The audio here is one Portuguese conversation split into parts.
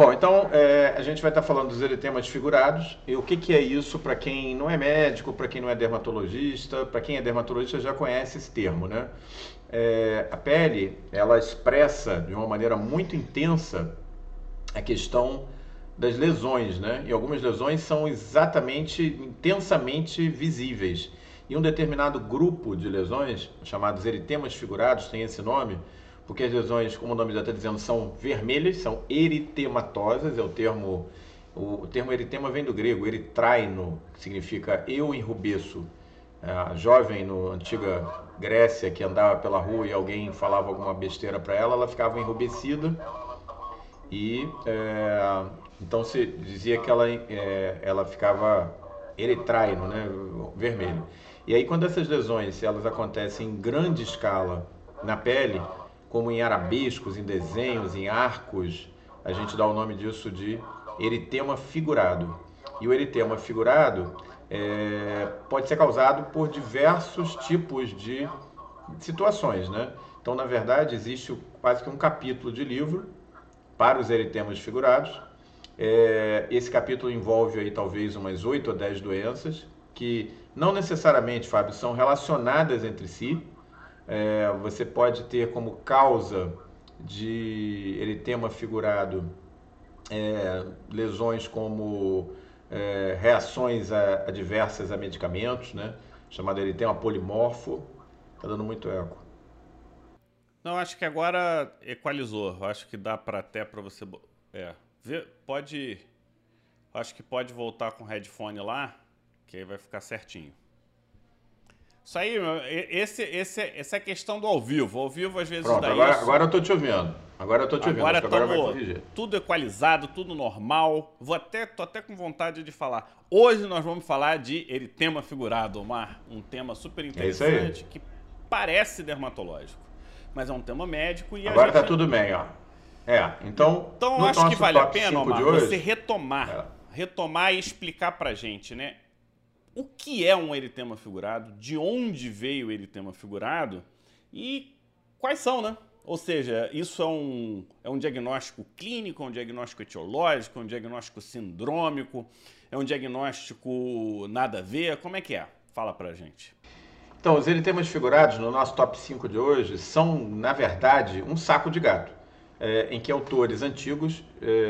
Bom, então a gente vai estar falando dos eritemas desfigurados e o que, que é isso para quem não é médico, para quem não é dermatologista, para quem é dermatologista já conhece esse termo, né? A pele, ela expressa de uma maneira muito intensa a questão das lesões, né? E algumas lesões são exatamente, intensamente visíveis. E um determinado grupo de lesões, chamados eritemas desfigurados, tem esse nome, porque as lesões, como o nome já está dizendo, são vermelhas, são eritematosas, é o termo eritema vem do grego, eritraino, que significa eu enrubeço. A jovem, na antiga Grécia, que andava pela rua e alguém falava alguma besteira para ela, ela ficava enrubescida e então se dizia que ela ficava eritraino, né, vermelho. E aí quando essas lesões elas acontecem em grande escala na pele, como em arabescos, em desenhos, em arcos, a gente dá o nome disso de eritema figurado. E o eritema figurado pode ser causado por diversos tipos de situações, né? Então, na verdade, existe quase que um capítulo de livro para os eritemas figurados. Esse capítulo envolve aí talvez umas 8 ou 10 doenças que não necessariamente, Fábio, são relacionadas entre si. Você pode ter como causa de eritema figurado lesões como reações adversas a medicamentos, né? Chamado eritema polimorfo. Tá dando muito eco. Não, acho que agora equalizou. Acho que dá para até para você pode. Acho que pode voltar com o headphone lá, que aí vai ficar certinho. Isso aí, essa é a questão do ao vivo. Ao vivo, às vezes, pronto, agora eu tô te ouvindo. Agora eu tô te ouvindo. Agora vai corrigir. Tudo equalizado, tudo normal. Tô até com vontade de falar. Hoje nós vamos falar de eritema figurado, Omar. Um tema super interessante que parece dermatológico, mas é um tema médico e agora tá tudo bem, ó. Então acho que vale a pena, Omar, você retomar e explicar pra gente, né? O que é um eritema figurado, de onde veio o eritema figurado e quais são, né? Ou seja, isso é um diagnóstico clínico, é um diagnóstico etiológico, é um diagnóstico sindrômico, é um diagnóstico nada a ver, como é que é? Fala pra gente. Então, os eritemas figurados no nosso top 5 de hoje são, na verdade, um saco de gato, em que autores antigos,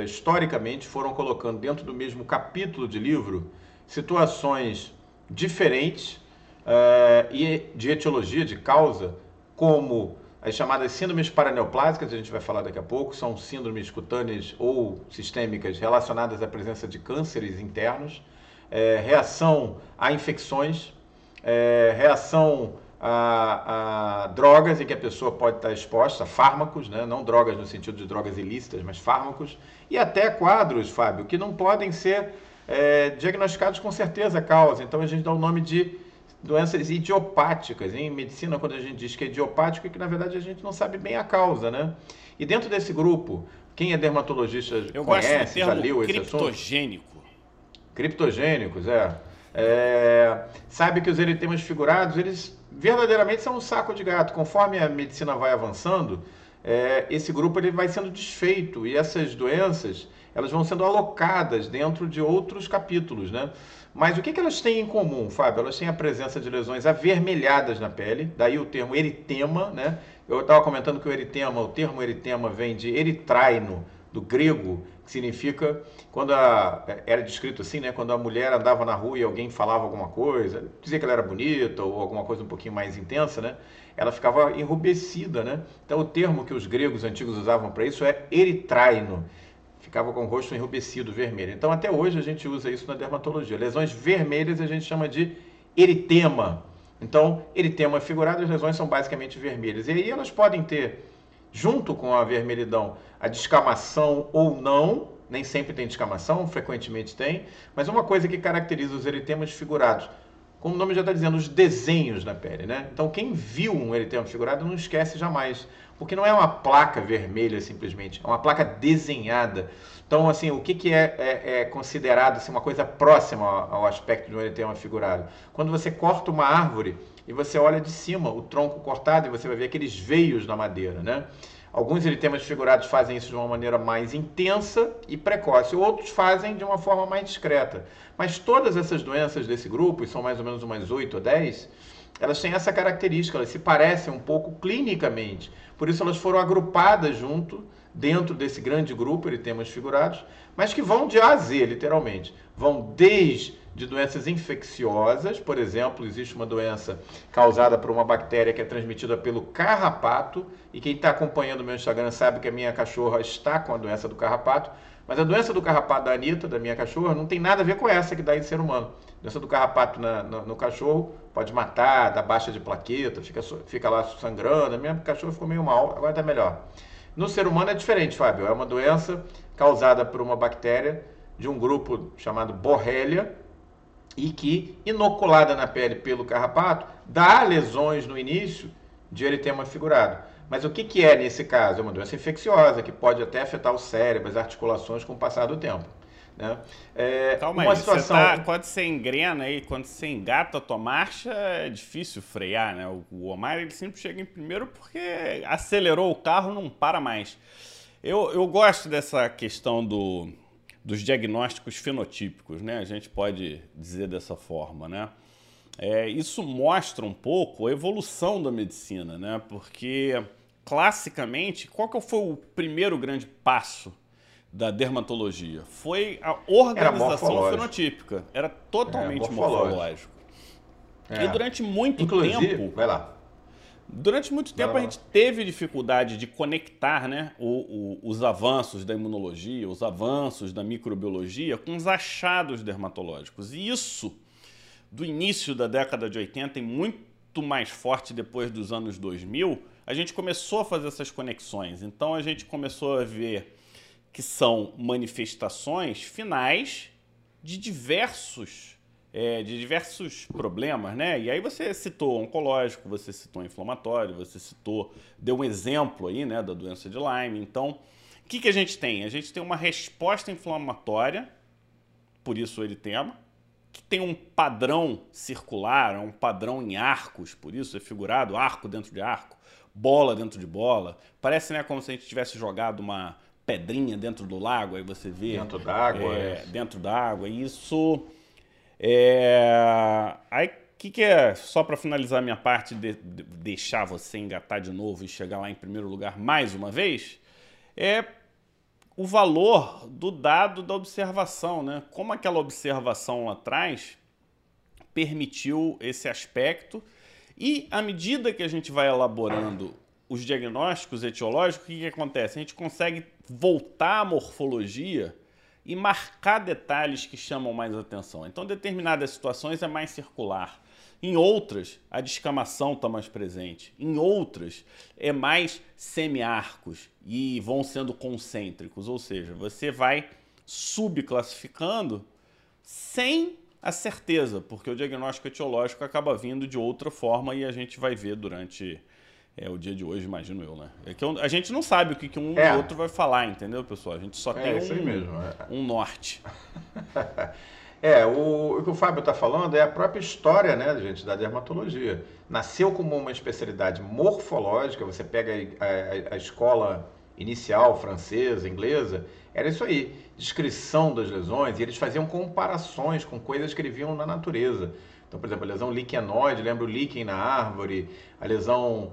historicamente, foram colocando dentro do mesmo capítulo de livro situações diferentes e de etiologia, de causa, como as chamadas síndromes paraneoplásicas, a gente vai falar daqui a pouco, são síndromes cutâneas ou sistêmicas relacionadas à presença de cânceres internos, reação a infecções, reação a drogas em que a pessoa pode estar exposta, fármacos, né? Não drogas no sentido de drogas ilícitas, mas fármacos, e até quadros, Fábio, que não podem ser diagnosticados com certeza a causa. Então a gente dá o nome de doenças idiopáticas. Em medicina, quando a gente diz que é idiopático, é que na verdade a gente não sabe bem a causa, né? E dentro desse grupo, quem é dermatologista conhece, já leu esse assunto? Criptogênico. Criptogênicos, sabe que os eritemas figurados, eles verdadeiramente são um saco de gato. Conforme a medicina vai avançando, esse grupo ele vai sendo desfeito e essas doenças elas vão sendo alocadas dentro de outros capítulos, né? Mas o que elas têm em comum, Fábio? Elas têm a presença de lesões avermelhadas na pele, daí o termo eritema, né? Eu estava comentando que o termo eritema vem de eritraino, do grego, que significa, era descrito assim, né? Quando a mulher andava na rua e alguém falava alguma coisa, dizia que ela era bonita ou alguma coisa um pouquinho mais intensa, né? Ela ficava enrubescida, né? Então o termo que os gregos antigos usavam para isso é eritraino. Ficava com o rosto enrubescido, vermelho. Então, até hoje, a gente usa isso na dermatologia. Lesões vermelhas a gente chama de eritema. Então, eritema figurado, as lesões são basicamente vermelhas. E aí elas podem ter, junto com a vermelhidão, a descamação ou não. Nem sempre tem descamação, frequentemente tem. Mas uma coisa que caracteriza os eritemas figurados, como o nome já está dizendo, os desenhos na pele, né? Então, quem viu um eritema figurado não esquece jamais, porque não é uma placa vermelha simplesmente, é uma placa desenhada. Então, assim, o que é considerado assim, uma coisa próxima ao aspecto de um eritema figurado? Quando você corta uma árvore e você olha de cima o tronco cortado e você vai ver aqueles veios na madeira, né? Alguns eritemas desfigurados fazem isso de uma maneira mais intensa e precoce, outros fazem de uma forma mais discreta. Mas todas essas doenças desse grupo, e são mais ou menos umas 8 ou 10, elas têm essa característica, elas se parecem um pouco clinicamente. Por isso elas foram agrupadas junto, dentro desse grande grupo, eritemas desfigurados, mas que vão de A a Z, literalmente. Vão desde doenças infecciosas, por exemplo, existe uma doença causada por uma bactéria que é transmitida pelo carrapato, e quem está acompanhando o meu Instagram sabe que a minha cachorra está com a doença do carrapato, mas a doença do carrapato da Anitta, da minha cachorra, não tem nada a ver com essa que dá em ser humano. A doença do carrapato no cachorro pode matar, dá baixa de plaqueta, fica lá sangrando, a minha cachorra ficou meio mal, agora está melhor. No ser humano é diferente, Fábio, é uma doença causada por uma bactéria de um grupo chamado Borrelia, e que, inoculada na pele pelo carrapato, dá lesões no início de eritema figurado. Mas o que é nesse caso? É uma doença infecciosa, que pode até afetar o cérebro, as articulações com o passar do tempo. Né? Calma aí, uma situação... quando você engrena aí, quando você engata a tua marcha, é difícil frear, né? O Omar, ele sempre chega em primeiro porque acelerou o carro, não para mais. Eu gosto dessa questão dos diagnósticos fenotípicos, né? A gente pode dizer dessa forma, né? Isso mostra um pouco a evolução da medicina, né? Porque, classicamente, qual que foi o primeiro grande passo da dermatologia? Foi a organização fenotípica. Era totalmente morfológico. E durante muito tempo... Durante muito tempo a gente teve dificuldade de conectar, né, os avanços da imunologia, os avanços da microbiologia com os achados dermatológicos. E isso, do início da década de 80 e muito mais forte depois dos anos 2000, a gente começou a fazer essas conexões. Então a gente começou a ver que são manifestações finais de diversos problemas, né? E aí você citou oncológico, você citou inflamatório, você citou, deu um exemplo aí, né, da doença de Lyme. Então, o que a gente tem? A gente tem uma resposta inflamatória, por isso o eritema, que tem um padrão circular, um padrão em arcos, por isso é figurado, arco dentro de arco, bola dentro de bola. Parece, né, como se a gente tivesse jogado uma pedrinha dentro do lago, aí você vê... Dentro d'água. Dentro d'água, e isso... Aí o que é, só para finalizar minha parte, de deixar você engatar de novo e chegar lá em primeiro lugar mais uma vez, é o valor do dado da observação, né? Como aquela observação lá atrás permitiu esse aspecto, e à medida que a gente vai elaborando os diagnósticos etiológicos, o que acontece? A gente consegue voltar à morfologia e marcar detalhes que chamam mais atenção. Então, determinadas situações é mais circular. Em outras, a descamação está mais presente. Em outras, é mais semiarcos e vão sendo concêntricos. Ou seja, você vai subclassificando sem a certeza, porque o diagnóstico etiológico acaba vindo de outra forma e a gente vai ver durante... o dia de hoje, imagino eu, né? É que a gente não sabe o que um e outro vai falar, entendeu, pessoal? A gente só tem isso aí mesmo, um norte. O que o Fábio está falando é a própria história, né, gente, da dermatologia. Nasceu como uma especialidade morfológica, você pega a escola inicial, francesa, inglesa, era isso aí, descrição das lesões, e eles faziam comparações com coisas que eles viam na natureza. Então, por exemplo, a lesão lichenoide, lembra o líquen na árvore, a lesão...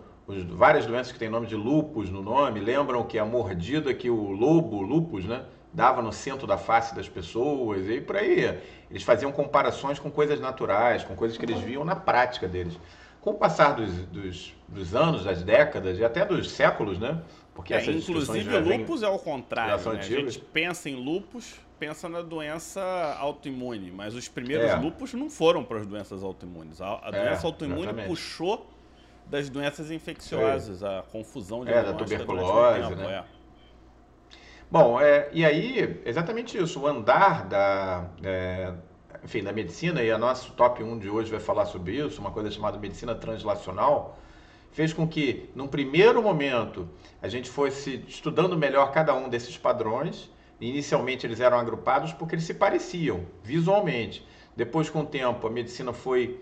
Várias doenças que tem nome de lupus no nome, lembram que a mordida que o lobo, lupus, né, dava no centro da face das pessoas, e por aí. Eles faziam comparações com coisas naturais, com coisas que eles viam na prática deles. Com o passar dos anos, das décadas e até dos séculos, né? Porque essas discussões já vêm... Lupus é o contrário, né? A gente pensa em lupus, pensa na doença autoimune, mas os primeiros lupus não foram para as doenças autoimunes. A doença autoimune puxou das doenças infecciosas, a confusão de da tuberculose, né? Bom, e aí, exatamente isso, o andar da medicina, e a nosso top 1 de hoje vai falar sobre isso, uma coisa chamada medicina translacional, fez com que, num primeiro momento, a gente fosse estudando melhor cada um desses padrões. Inicialmente eles eram agrupados porque eles se pareciam visualmente. Depois, com o tempo, a medicina foi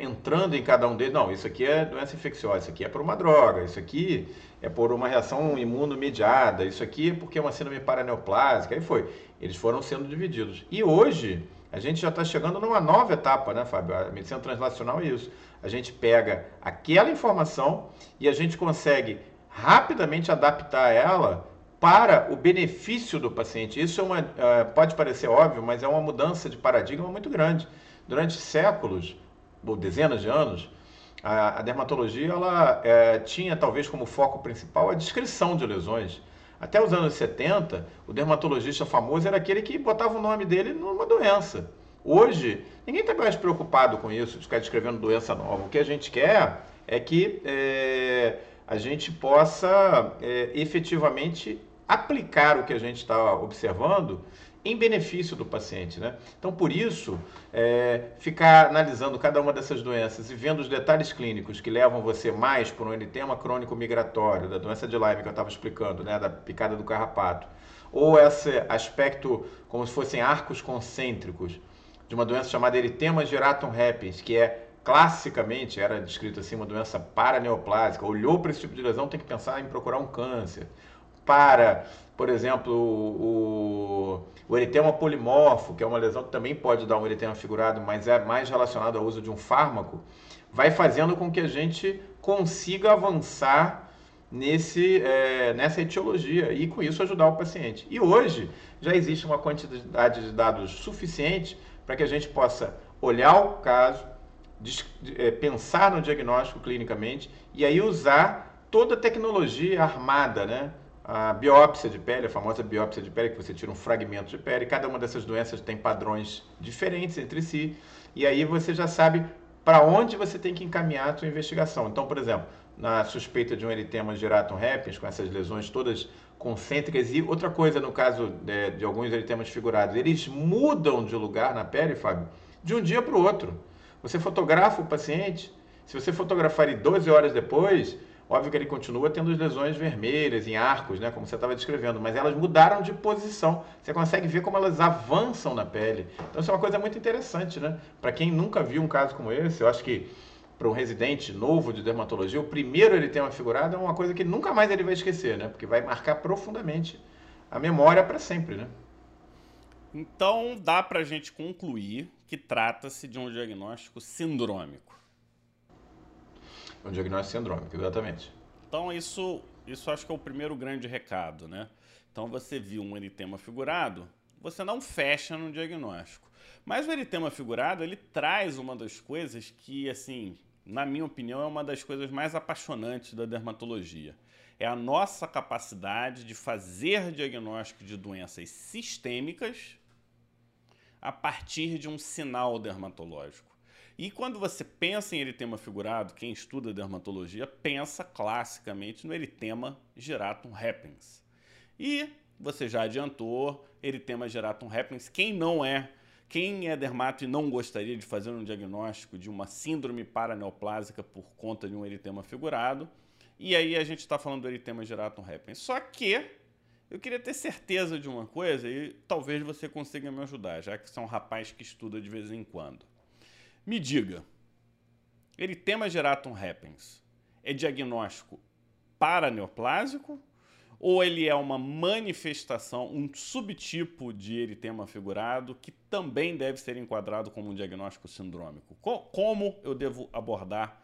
entrando em cada um deles. Não, isso aqui é doença infecciosa, isso aqui é por uma droga, isso aqui é por uma reação imunomediada, isso aqui é porque é uma síndrome paraneoplásica, aí foi. Eles foram sendo divididos. E hoje a gente já está chegando numa nova etapa, né, Fábio? A medicina translacional é isso. A gente pega aquela informação e a gente consegue rapidamente adaptar ela para o benefício do paciente. Isso é uma, pode parecer óbvio, mas é uma mudança de paradigma muito grande. Durante séculos, ou dezenas de anos, a dermatologia ela, tinha talvez como foco principal a descrição de lesões. Até os anos 70, o dermatologista famoso era aquele que botava o nome dele numa doença. Hoje, ninguém está mais preocupado com isso, de ficar descrevendo doença nova. O que a gente quer é que a gente possa efetivamente aplicar o que a gente está observando em benefício do paciente, né? Então, por isso, ficar analisando cada uma dessas doenças e vendo os detalhes clínicos que levam você mais para um eritema crônico-migratório, da doença de Lyme que eu estava explicando, né? Da picada do carrapato, ou esse aspecto como se fossem arcos concêntricos de uma doença chamada eritema giratum herpes, que é classicamente, era descrito assim, uma doença paraneoplásica. Olhou para esse tipo de lesão, tem que pensar em procurar um câncer. Para, por exemplo, o eritema polimorfo, que é uma lesão que também pode dar um eritema figurado, mas é mais relacionado ao uso de um fármaco, vai fazendo com que a gente consiga avançar nessa etiologia e, com isso, ajudar o paciente. E hoje já existe uma quantidade de dados suficiente para que a gente possa olhar o caso, pensar no diagnóstico clinicamente e aí usar toda a tecnologia armada, né? A biópsia de pele, a famosa biópsia de pele, que você tira um fragmento de pele. Cada uma dessas doenças tem padrões diferentes entre si. E aí você já sabe para onde você tem que encaminhar a sua investigação. Então, por exemplo, na suspeita de um eritema giratum herpes, com essas lesões todas concêntricas. E outra coisa, no caso de alguns eritemas figurados, eles mudam de lugar na pele, Fábio, de um dia para o outro. Você fotografa o paciente, se você fotografar ele 12 horas depois... Óbvio que ele continua tendo as lesões vermelhas, em arcos, né, como você estava descrevendo, mas elas mudaram de posição. Você consegue ver como elas avançam na pele. Então, isso é uma coisa muito interessante, né? Para quem nunca viu um caso como esse, eu acho que para um residente novo de dermatologia, o primeiro eritema figurado é uma coisa que nunca mais ele vai esquecer, né? Porque vai marcar profundamente a memória para sempre, né? Então, dá para a gente concluir que trata-se de um diagnóstico sindrômico. Um diagnóstico sindrômico, exatamente. Então, isso acho que é o primeiro grande recado, né? Então, você viu um eritema figurado, você não fecha no diagnóstico. Mas o eritema figurado, ele traz uma das coisas que, assim, na minha opinião, é uma das coisas mais apaixonantes da dermatologia. É a nossa capacidade de fazer diagnóstico de doenças sistêmicas a partir de um sinal dermatológico. E quando você pensa em eritema figurado, quem estuda dermatologia pensa classicamente no eritema giratum herpes. E você já adiantou, eritema giratum herpes, quem é dermato e não gostaria de fazer um diagnóstico de uma síndrome paraneoplásica por conta de um eritema figurado? E aí a gente está falando do eritema giratum herpes. Só que eu queria ter certeza de uma coisa e talvez você consiga me ajudar, já que você é um rapaz que estuda de vez em quando. Me diga, eritema giratum herpes é diagnóstico paraneoplásico ou ele é uma manifestação, um subtipo de eritema figurado que também deve ser enquadrado como um diagnóstico sindrômico? Como eu devo abordar,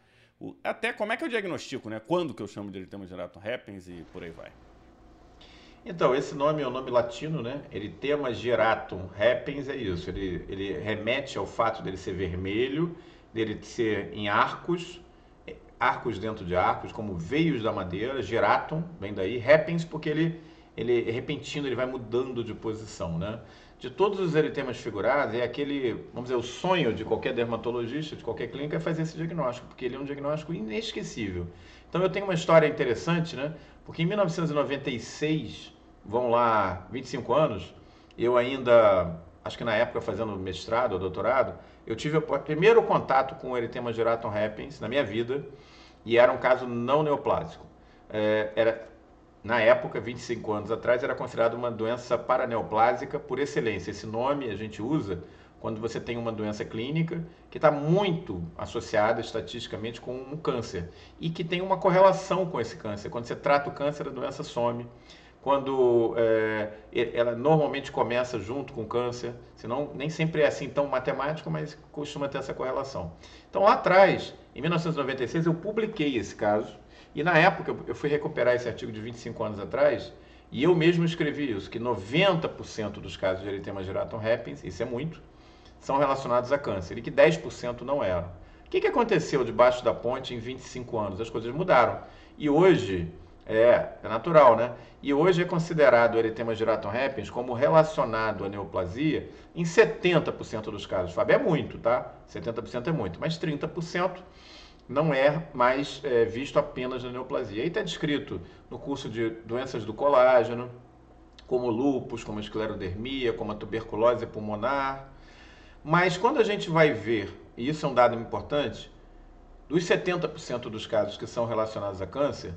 até como é que eu diagnostico, né? Quando que eu chamo de eritema giratum herpes e por aí vai? Então, esse nome é um nome latino, né? Eritema giratum herpes é isso. Ele remete ao fato dele ser vermelho, dele ser em arcos, arcos dentro de arcos, como veios da madeira, giratum, vem daí, herpes, porque ele é repentino, ele vai mudando de posição, né? De todos os eritemas figurados, é aquele, vamos dizer, o sonho de qualquer dermatologista, de qualquer clínica, é fazer esse diagnóstico, porque ele é um diagnóstico inesquecível. Então, eu tenho uma história interessante, né? Porque em 1996, vão lá 25 anos, eu ainda, acho que na época fazendo mestrado ou doutorado, eu tive o primeiro contato com o eritema giratum herpes na minha vida, e era um caso não neoplásico. Na época, 25 anos atrás, era considerado uma doença paraneoplásica por excelência. Esse nome a gente usa quando você tem uma doença clínica que está muito associada estatisticamente com um câncer e que tem uma correlação com esse câncer. Quando você trata o câncer, a doença some. Quando ela normalmente começa junto com o câncer, senão nem sempre é assim tão matemático, mas costuma ter essa correlação. Então lá atrás, em 1996, eu publiquei esse caso e na época eu fui recuperar esse artigo de 25 anos atrás e eu mesmo escrevi isso, que 90% dos casos de eritema geratum repens, isso é muito, são relacionados a câncer e que 10% não eram. O que aconteceu debaixo da ponte em 25 anos? As coisas mudaram e hoje... É natural, né? E hoje é considerado o eritema geratum repens como relacionado à neoplasia em 70% dos casos. Fábio, é muito, tá? 70% é muito, mas 30% não é mais visto apenas na neoplasia. E está descrito no curso de doenças do colágeno, como lúpus, como esclerodermia, como a tuberculose pulmonar. Mas quando a gente vai ver, e isso é um dado importante, dos 70% dos casos que são relacionados a câncer,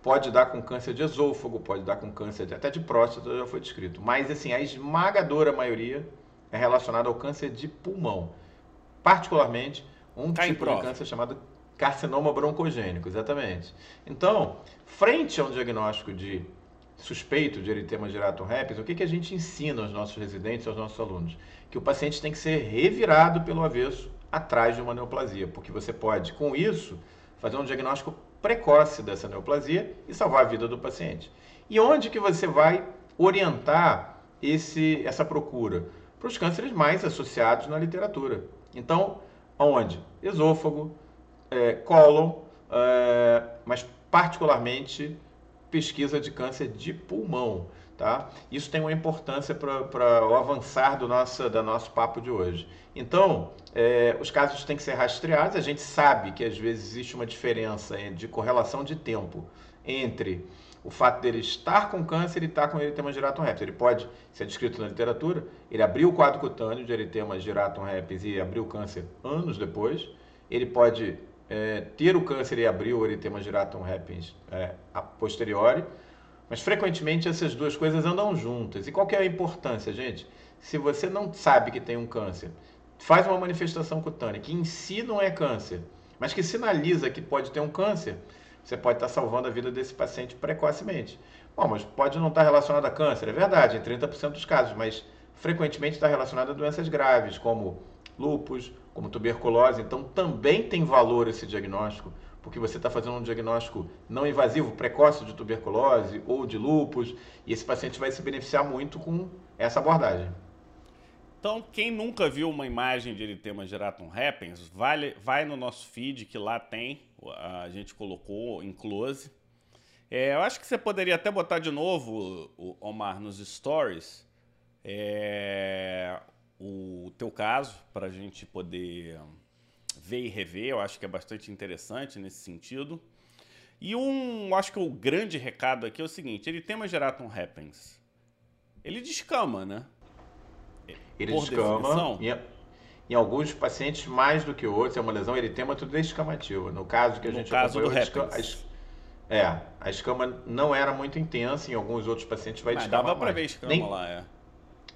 pode dar com câncer de esôfago, pode dar com câncer até de próstata, já foi descrito. Mas, assim, a esmagadora maioria é relacionada ao câncer de pulmão. Particularmente, um tipo de câncer chamado carcinoma broncogênico, exatamente. Então, frente a um diagnóstico de suspeito de eritema geratum repens, o que a gente ensina aos nossos residentes, aos nossos alunos? Que o paciente tem que ser revirado pelo avesso atrás de uma neoplasia, porque você pode, com isso, fazer um diagnóstico precoce dessa neoplasia e salvar a vida do paciente. E onde que você vai orientar essa procura? Para os cânceres mais associados na literatura. Então, aonde? Esôfago, cólon, mas particularmente pesquisa de câncer de pulmão. Tá? Isso tem uma importância para o avançar do nosso papo de hoje. Então, os casos têm que ser rastreados. A gente sabe que às vezes existe uma diferença de correlação de tempo entre o fato dele estar com câncer e estar com eritema geratum repens. Ele pode, isso é descrito na literatura, ele abriu o quadro cutâneo de eritema geratum repens e abriu o câncer anos depois. Ele pode ter o câncer e abrir o eritema geratum repens a posteriori. Mas frequentemente essas duas coisas andam juntas. E qual que é a importância, gente? Se você não sabe que tem um câncer, faz uma manifestação cutânea, que em si não é câncer, mas que sinaliza que pode ter um câncer, você pode estar salvando a vida desse paciente precocemente. Bom, mas pode não estar relacionado a câncer, é verdade, em 30% dos casos, mas frequentemente está relacionado a doenças graves, como lúpus, como tuberculose. Então também tem valor esse diagnóstico, porque você está fazendo um diagnóstico não invasivo, precoce de tuberculose ou de lúpus, e esse paciente vai se beneficiar muito com essa abordagem. Então, quem nunca viu uma imagem de eritema geratum repens, vai no nosso feed, que lá tem, a gente colocou em close. Eu acho que você poderia até botar de novo, Omar, nos stories, o teu caso, para a gente poder... ver e rever, eu acho que é bastante interessante nesse sentido. E acho que o grande recado aqui é o seguinte, eritema geratum repens, ele descama, né? Ele descama, em alguns pacientes mais do que outros, é uma lesão eritêmato-descamativa. No caso que a gente acompanhou, a escama não era muito intensa, em alguns outros pacientes vai descamar mais. Dava para ver escama lá,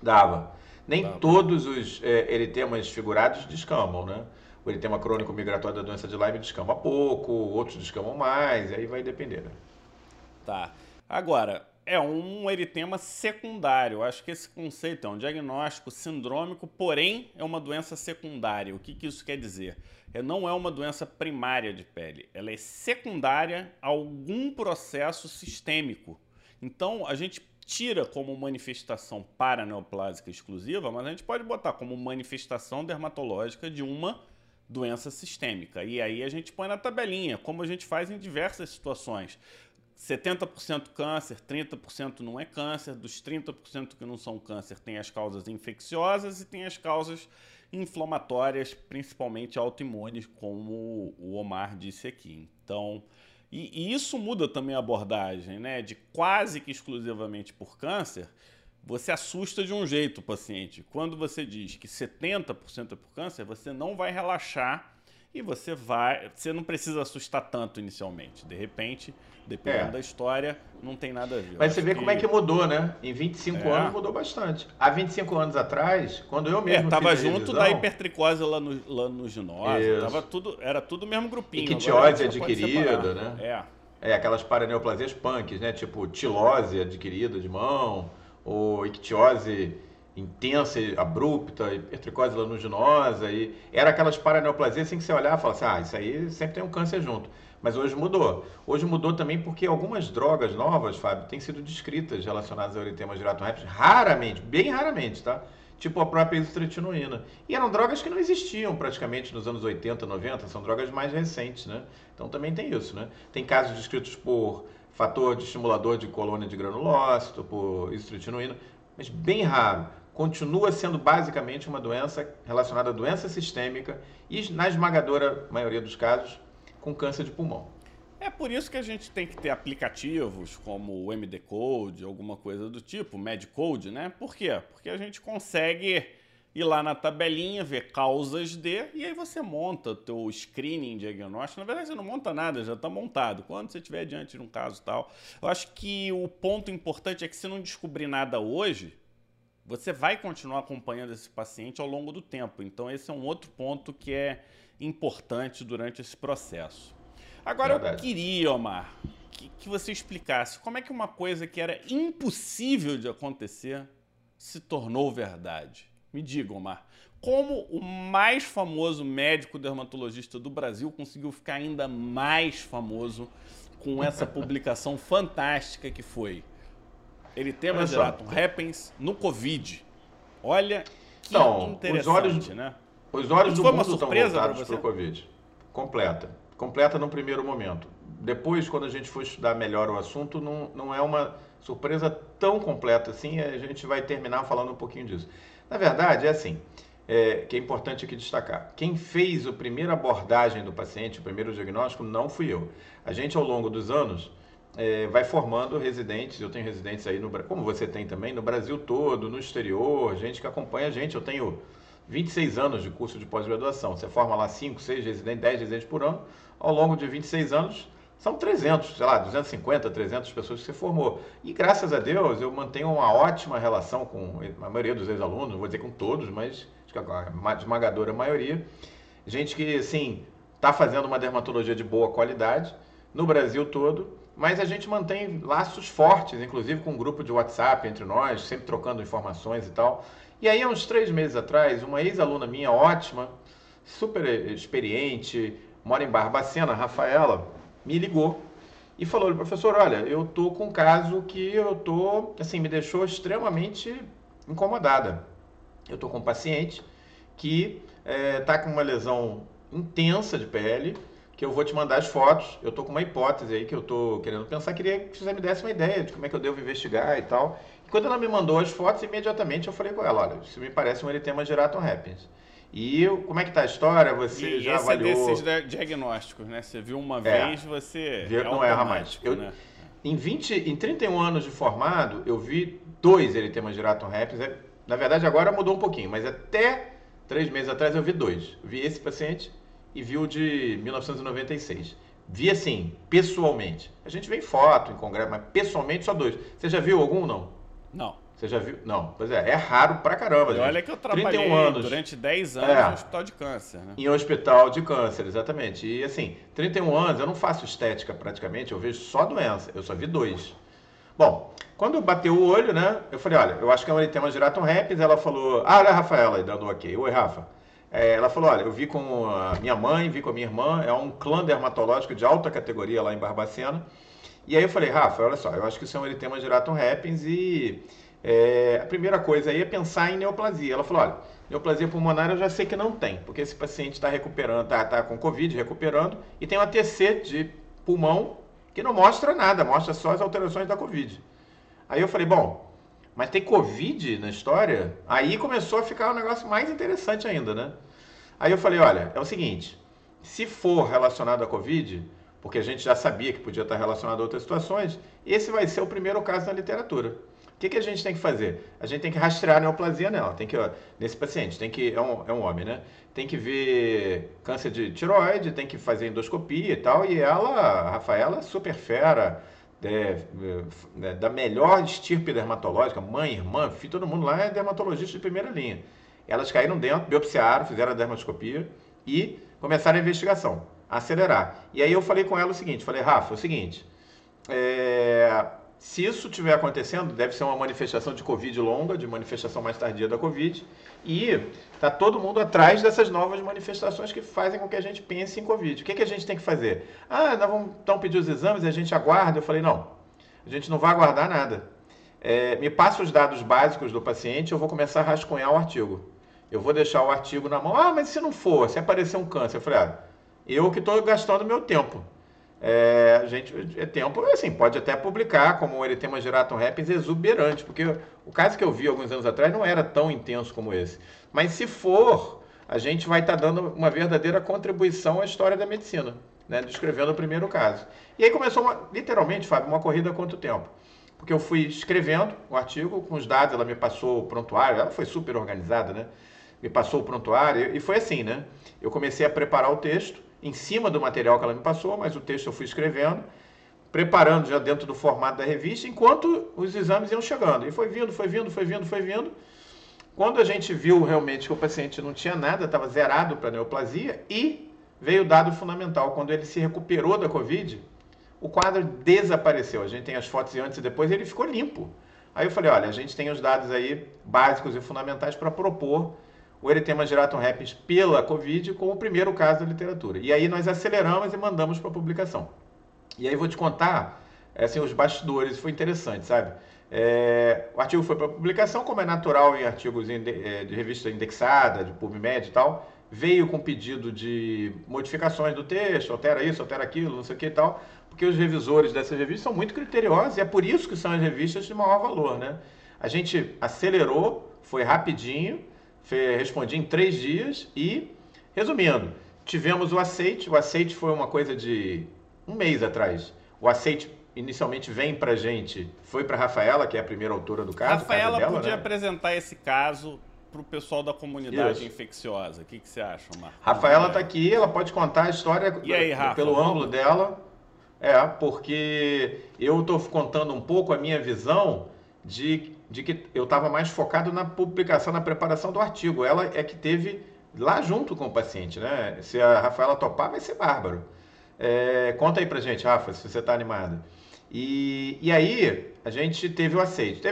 Dava. Nem todos os eritemas figurados descamam, né? O eritema crônico migratório da doença de Lyme descama pouco, outros descamam mais, aí vai depender, né? Tá. Agora, é um eritema secundário. Eu acho que esse conceito é um diagnóstico sindrômico, porém é uma doença secundária. O que isso quer dizer? Não é uma doença primária de pele, ela é secundária a algum processo sistêmico. Então, a gente tira como manifestação paraneoplásica exclusiva, mas a gente pode botar como manifestação dermatológica de uma doença sistêmica. E aí a gente põe na tabelinha, como a gente faz em diversas situações. 70% câncer, 30% não é câncer, dos 30% que não são câncer tem as causas infecciosas e tem as causas inflamatórias, principalmente autoimunes, como o Omar disse aqui. Então, e isso muda também a abordagem, né? De quase que exclusivamente por câncer, você assusta de um jeito o paciente. Quando você diz que 70% é por câncer, você não vai relaxar e você vai... Você não precisa assustar tanto inicialmente. De repente, dependendo da história, não tem nada a ver. Mas você vê como é que mudou, né? Em 25 anos mudou bastante. Há 25 anos atrás, quando eu mesmo tava junto da hipertricose lá no ginásio, tava tudo, era tudo o mesmo grupinho. Ictiose adquirida, né? Aquelas paraneoplasias punks, né? Tipo tilose adquirida de mão, ou ictiose intensa e abrupta, hipertricose lanuginosa, e era aquelas paraneoplasias assim que você olhava e falava assim, ah, isso aí sempre tem um câncer junto. Mas hoje mudou. Hoje mudou também porque algumas drogas novas, Fábio, têm sido descritas relacionadas ao eritema girato-herpes, raramente, bem raramente, tá? Tipo a própria isotretinoína. E eram drogas que não existiam praticamente nos anos 80, 90, são drogas mais recentes, né? Então também tem isso, né? Tem casos descritos por fator de estimulador de colônia de granulócito, por isotretinoína, mas bem raro. Continua sendo basicamente uma doença relacionada à doença sistêmica e, na esmagadora maioria dos casos, com câncer de pulmão. É por isso que a gente tem que ter aplicativos como o MD Code, alguma coisa do tipo, MedCode, né? Por quê? Porque a gente consegue ir lá na tabelinha, ver causas de, e aí você monta o teu screening diagnóstico. Na verdade, você não monta nada, já está montado. Quando você estiver diante de um caso e tal. Eu acho que o ponto importante é que se não descobrir nada hoje, você vai continuar acompanhando esse paciente ao longo do tempo. Então, esse é um outro ponto que é importante durante esse processo. Agora, eu queria, Omar, que você explicasse como é que uma coisa que era impossível de acontecer se tornou verdade. Me diga, Omar, como o mais famoso médico dermatologista do Brasil conseguiu ficar ainda mais famoso com essa publicação fantástica que foi... Eritema giratum herpes no COVID. Olha que interessante, né? Os olhos do mundo estão voltados para o COVID. Completa num primeiro momento. Depois, quando a gente for estudar melhor o assunto, não é uma surpresa tão completa assim, a gente vai terminar falando um pouquinho disso. Na verdade, é assim, que é importante aqui destacar. Quem fez a primeira abordagem do paciente, o primeiro diagnóstico, não fui eu. A gente, ao longo dos anos... vai formando residentes, eu tenho residentes aí no Brasil, como você tem também, no Brasil todo, no exterior, gente que acompanha a gente. Eu tenho 26 anos de curso de pós-graduação, você forma lá 5, 6 residentes, 10 residentes por ano, ao longo de 26 anos são 300, sei lá, 250, 300 pessoas que você formou. E graças a Deus eu mantenho uma ótima relação com a maioria dos ex-alunos, não vou dizer com todos, mas a esmagadora maioria, gente que assim, está fazendo uma dermatologia de boa qualidade no Brasil todo. Mas a gente mantém laços fortes, inclusive com um grupo de WhatsApp entre nós, sempre trocando informações e tal. E aí, há uns 3 meses atrás, uma ex-aluna minha ótima, super experiente, mora em Barbacena, Rafaela, me ligou e falou, professor, olha, eu tô com um caso que eu tô, assim, me deixou extremamente incomodada. Eu tô com um paciente que tá com uma lesão intensa de pele, que eu vou te mandar as fotos, eu tô com uma hipótese aí que eu tô querendo pensar, queria que você me desse uma ideia de como é que eu devo investigar e tal. E quando ela me mandou as fotos, imediatamente eu falei com ela, olha, isso me parece um eritema giratum herpes. E como é que tá a história? Você já avaliou... E esse é desses diagnósticos, né? Você viu uma vez, você... Não erra mais. Né? Em 31 anos de formado, eu vi 2 eritemas giratum herpes. Na verdade, agora mudou um pouquinho, mas até 3 meses atrás eu vi 2. Eu vi esse paciente... e viu de 1996. Vi assim, pessoalmente. A gente vê em foto, em congresso, mas pessoalmente só 2. Você já viu algum, não? Não. Você já viu? Não. Pois é, é raro pra caramba, gente. Olha que eu trabalhei durante 10 anos no hospital de câncer, né? Em hospital de câncer, exatamente. E assim, 31 anos, eu não faço estética praticamente, eu vejo só doença. Eu só vi 2. Bom, quando bateu o olho, né, eu falei, olha, eu acho que é um eritema giratum herpes. Ela falou, olha a Rafaela aí, dando ok. Oi, Rafa. Ela falou, olha, eu vi com a minha mãe, vi com a minha irmã, é um clã dermatológico de alta categoria lá em Barbacena. E aí eu falei, Rafa, olha só, eu acho que isso é um eritema giratum herpes e a primeira coisa aí é pensar em neoplasia. Ela falou, olha, neoplasia pulmonar eu já sei que não tem, porque esse paciente está recuperando, tá com Covid, recuperando, e tem um ATC de pulmão que não mostra nada, mostra só as alterações da Covid. Aí eu falei, bom... mas tem Covid na história? Aí começou a ficar um negócio mais interessante ainda, né? Aí eu falei, olha, é o seguinte, se for relacionado a Covid, porque a gente já sabia que podia estar relacionado a outras situações, esse vai ser o primeiro caso na literatura. que a gente tem que fazer? A gente tem que rastrear a neoplasia nela. Tem que, ó, nesse paciente, tem que, é um homem, né? Tem que ver câncer de tireoide, tem que fazer endoscopia e tal. E ela, a Rafaela, super fera, da melhor estirpe dermatológica, mãe, irmã, filho, todo mundo lá é dermatologista de primeira linha. Elas caíram dentro, biopsiaram, fizeram a dermatoscopia e começaram a investigação, a acelerar. E aí eu falei com ela o seguinte, falei, Rafa, é o seguinte, se isso estiver acontecendo, deve ser uma manifestação de Covid longa, de manifestação mais tardia da Covid, e está todo mundo atrás dessas novas manifestações que fazem com que a gente pense em Covid. O que a gente tem que fazer? Ah, nós vamos então pedir os exames e a gente aguarda. Eu falei, não, a gente não vai aguardar nada. Me passa os dados básicos do paciente, eu vou começar a rascunhar o artigo. Eu vou deixar o artigo na mão. Ah, mas se não for, se aparecer um câncer? Eu falei, ah, eu que estou gastando meu tempo. Tempo, assim, pode até publicar como o eritema giratum herpes exuberante, porque o caso que eu vi alguns anos atrás não era tão intenso como esse. Mas se for, a gente vai estar dando uma verdadeira contribuição à história da medicina, né? Descrevendo o primeiro caso. E aí começou, literalmente, Fábio, uma corrida contra o tempo. Porque eu fui escrevendo o artigo com os dados, ela me passou o prontuário, ela foi super organizada, né? Me passou o prontuário e foi assim, né? Eu comecei a preparar o texto em cima do material que ela me passou, mas o texto eu fui escrevendo, preparando já dentro do formato da revista, enquanto os exames iam chegando. E foi vindo. Quando a gente viu realmente que o paciente não tinha nada, estava zerado para neoplasia, e veio o dado fundamental. Quando ele se recuperou da Covid, o quadro desapareceu. A gente tem as fotos de antes e depois, e ele ficou limpo. Aí eu falei, olha, a gente tem os dados aí básicos e fundamentais para propor o eritema giratum herpes pela Covid como o primeiro caso da literatura. E aí nós aceleramos e mandamos para a publicação. E aí vou te contar, assim, os bastidores, foi interessante, sabe? O artigo foi para publicação, como é natural em artigos de revista indexada, de PubMed e tal, veio com pedido de modificações do texto, altera isso, altera aquilo, não sei o que e tal, porque os revisores dessas revistas são muito criteriosos e é por isso que são as revistas de maior valor, né? A gente acelerou, foi rapidinho, respondi em 3 dias e, resumindo, tivemos o aceite. O aceite foi uma coisa de um mês atrás. O aceite inicialmente vem pra gente, foi pra Rafaela, que é a primeira autora do caso. Rafaela dela, podia, né, apresentar esse caso pro pessoal da comunidade infecciosa. O que você acha, Marcos? Rafaela tá aqui, ela pode contar a história pelo ângulo dela. Porque eu tô contando um pouco a minha visão de que eu estava mais focado na publicação, na preparação do artigo. Ela é que teve lá junto com o paciente, né? Se a Rafaela topar, vai ser bárbaro. Conta aí pra gente, Rafa, se você está animada. E aí, a gente teve o aceite.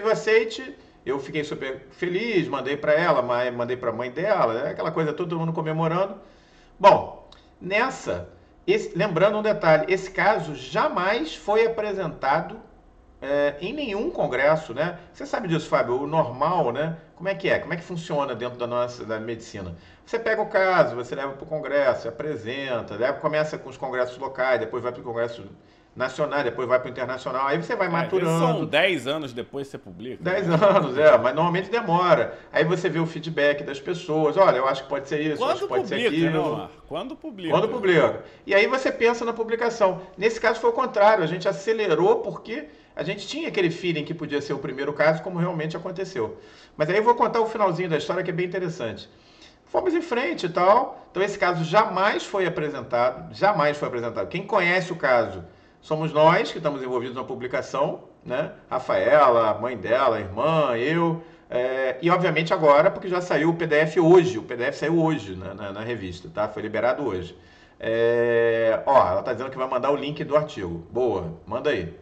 Eu fiquei super feliz, mandei para ela, mandei para a mãe dela, né? Aquela coisa, todo mundo comemorando. Bom, lembrando um detalhe, esse caso jamais foi apresentado em nenhum congresso, né? Você sabe disso, Fábio, o normal, né? Como é que é? Como é que funciona dentro da medicina? Você pega o caso, você leva para o congresso, apresenta, começa com os congressos locais, depois vai para o congresso nacional, depois vai para o internacional, aí você vai maturando. São 10 anos depois que você publica. 10 anos, mas normalmente demora. Aí você vê o feedback das pessoas, olha, eu acho que pode ser isso, quando acho que pode ser aquilo. Né, Quando publica. E aí você pensa na publicação. Nesse caso foi o contrário, a gente acelerou porque a gente tinha aquele feeling que podia ser o primeiro caso, como realmente aconteceu. Mas aí eu vou contar o finalzinho da história, que é bem interessante. Fomos em frente e tal, então esse caso jamais foi apresentado. Quem conhece o caso somos nós, que estamos envolvidos na publicação, né? Rafaela, a mãe dela, a irmã, eu, e obviamente agora, porque já saiu o PDF hoje, na revista, tá? Foi liberado hoje. Ela está dizendo que vai mandar o link do artigo. Boa, manda aí.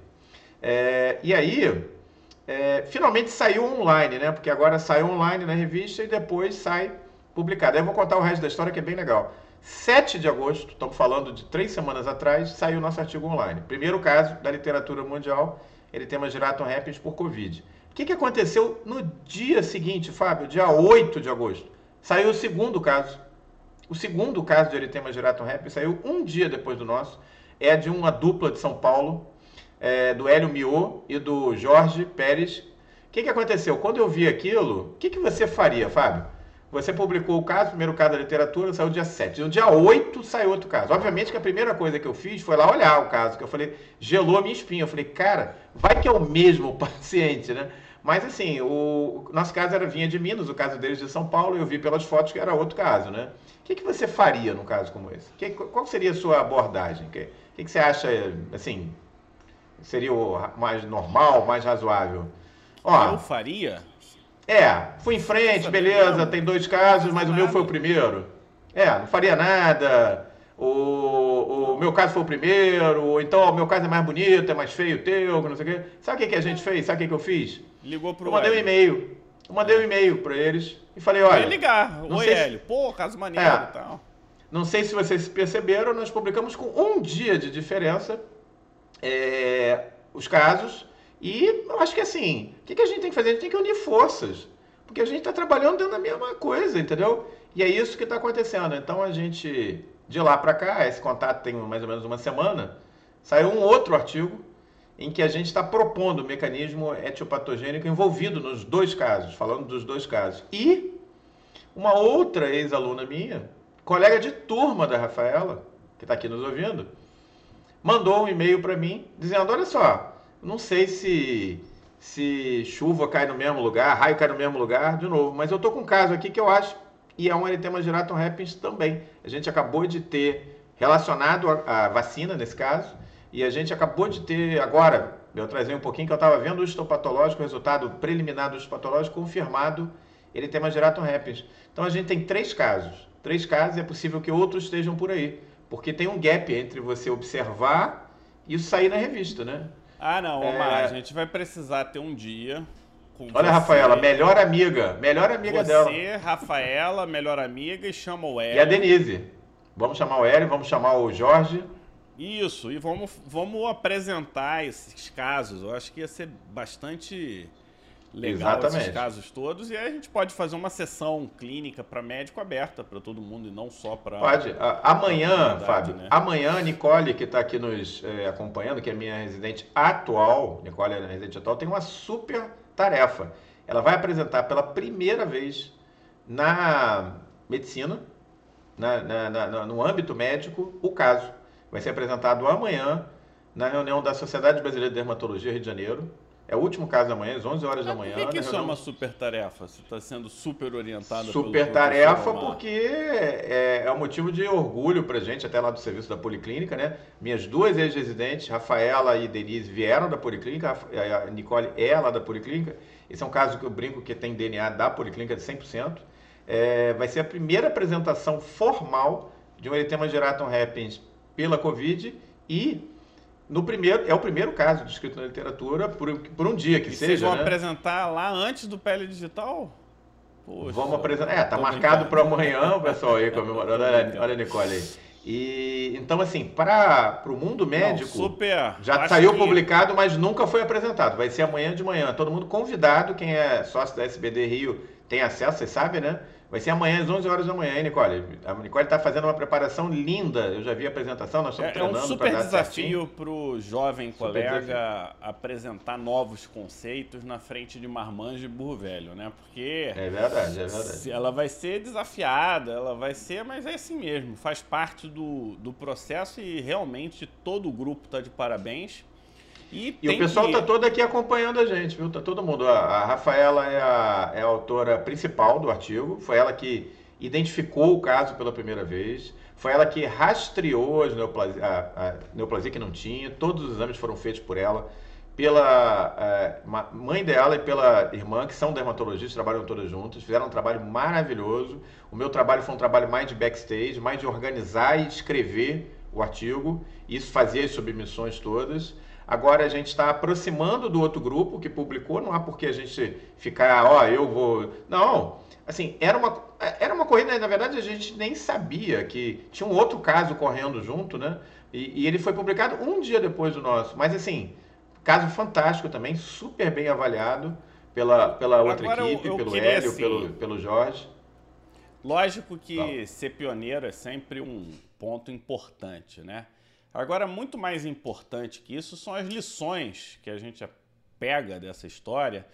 Finalmente saiu online, né? Porque agora saiu online na revista e depois sai publicado. Aí eu vou contar o resto da história, que é bem legal. 7 de agosto, estamos falando de 3 semanas atrás, saiu o nosso artigo online. Primeiro caso da literatura mundial, eritema giratum herpes por Covid. O que aconteceu no dia seguinte, Fábio? Dia 8 de agosto, saiu o segundo caso. O segundo caso de eritema giratum herpes saiu um dia depois do nosso. É de uma dupla de São Paulo, do Hélio Miot e do Jorge Pérez. O que aconteceu? Quando eu vi aquilo, o que você faria, Fábio? Você publicou o caso, primeiro caso da literatura, saiu dia 7. No dia 8 saiu outro caso. Obviamente que a primeira coisa que eu fiz foi lá olhar o caso, que eu falei, gelou a minha espinha. Eu falei, cara, vai que é o mesmo paciente, né? Mas assim, o nosso caso era vinha de Minas, o caso deles de São Paulo, e eu vi pelas fotos que era outro caso, né? O que, que você faria num caso como esse? Qual seria a sua abordagem? O que você acha, assim, seria o mais normal, mais razoável? Ó, eu faria? É, fui em frente, beleza, tem dois casos, mas o meu foi o primeiro. É, não faria nada... O meu caso foi o primeiro, ou então o meu caso é mais bonito, é mais feio o teu, não sei o quê. Sabe o que a gente fez? Sabe o que eu fiz? Ligou pro Hélio. Eu mandei um e-mail pra eles e falei, olha... Oi, Hélio. Pô, caso maneiro e tal. Não sei se vocês perceberam, nós publicamos com um dia de diferença os casos. E eu acho que assim, o que a gente tem que fazer? A gente tem que unir forças. Porque a gente tá trabalhando dentro da mesma coisa, entendeu? E é isso que tá acontecendo. Então a gente... De lá para cá, esse contato tem mais ou menos uma semana, saiu um outro artigo em que a gente está propondo o mecanismo etiopatogênico envolvido nos dois casos, falando dos dois casos. E uma outra ex-aluna minha, colega de turma da Rafaela, que está aqui nos ouvindo, mandou um e-mail para mim dizendo, olha só, não sei se chuva cai no mesmo lugar, raio cai no mesmo lugar, de novo, mas eu estou com um caso aqui que eu acho... E é um erythema giratum repens também. A gente acabou de ter relacionado a vacina, nesse caso, e a gente acabou de ter agora, eu trazei um pouquinho que eu estava vendo o histopatológico, o resultado preliminar do histopatológico confirmado, erythema giratum repens. Então a gente tem três casos, e é possível que outros estejam por aí, porque tem um gap entre você observar e isso sair na revista, né? Ah, não, Omar, a gente vai precisar ter um dia... Olha, Rafaela, melhor amiga dela. Você, Rafaela, melhor amiga, e chama o Hélio. E a Denise. Vamos chamar o Hélio, vamos chamar o Jorge. Isso, e vamos apresentar esses casos. Eu acho que ia ser bastante legal. Exatamente. Esses casos todos. E aí a gente pode fazer uma sessão clínica para médico aberta para todo mundo e não só para... Pode. Amanhã, Fábio, né? Amanhã a Nicole, que está aqui nos acompanhando, que é minha residente atual, Nicole é a residente atual, tem uma super... tarefa. Ela vai apresentar pela primeira vez na medicina, no âmbito médico, o caso. Vai ser apresentado amanhã na reunião da Sociedade Brasileira de Dermatologia, Rio de Janeiro. É o último caso amanhã, às 11 horas da manhã. Por que isso é uma super tarefa? Você está sendo super orientada. Super tarefa porque é um motivo de orgulho para a gente, até lá do serviço da Policlínica, né? Minhas duas ex-residentes, Rafaela e Denise, vieram da Policlínica. A Nicole é lá da Policlínica. Esse é um caso que eu brinco que tem DNA da Policlínica de 100%. Vai ser a primeira apresentação formal de um erythema giratum repens pela Covid e... É o primeiro caso descrito na literatura por um dia que seja. Vocês vão apresentar lá antes do Pele Digital? Poxa, vamos apresentar. Tá marcado para amanhã, o pessoal aí comemorando. Olha a Nicole aí. E, então, assim, para o mundo médico, já saiu publicado, mas nunca foi apresentado. Vai ser amanhã de manhã. Todo mundo convidado, quem é sócio da SBD Rio tem acesso, vocês sabem, né? Vai ser amanhã às 11 horas da manhã, hein, Nicole? A Nicole está fazendo uma preparação linda. Eu já vi a apresentação, nós estamos treinando. É um super desafio para o jovem colega apresentar novos conceitos na frente de marmanjo e burro velho, né? Porque é verdade. Ela vai ser desafiada, mas é assim mesmo. Faz parte do processo e realmente todo o grupo está de parabéns. E o pessoal tá todo aqui acompanhando a gente, viu? Tá todo mundo. A Rafaela é a autora principal do artigo. Foi ela que identificou o caso pela primeira vez. Foi ela que rastreou a neoplasia que não tinha. Todos os exames foram feitos por ela, pela mãe dela e pela irmã, que são dermatologistas, trabalham todas juntas. Fizeram um trabalho maravilhoso. O meu trabalho foi um trabalho mais de backstage, mais de organizar e escrever o artigo. Isso fazia as submissões todas. Agora a gente está aproximando do outro grupo que publicou, não há por que a gente ficar, eu vou... Não, assim, era uma corrida, na verdade a gente nem sabia que tinha um outro caso correndo junto, né? E ele foi publicado um dia depois do nosso, mas assim, caso fantástico também, super bem avaliado pela outra equipe, pelo Hélio, pelo Jorge. Lógico que ser pioneiro é sempre um ponto importante, né? Agora, muito mais importante que isso são as lições que a gente pega dessa história.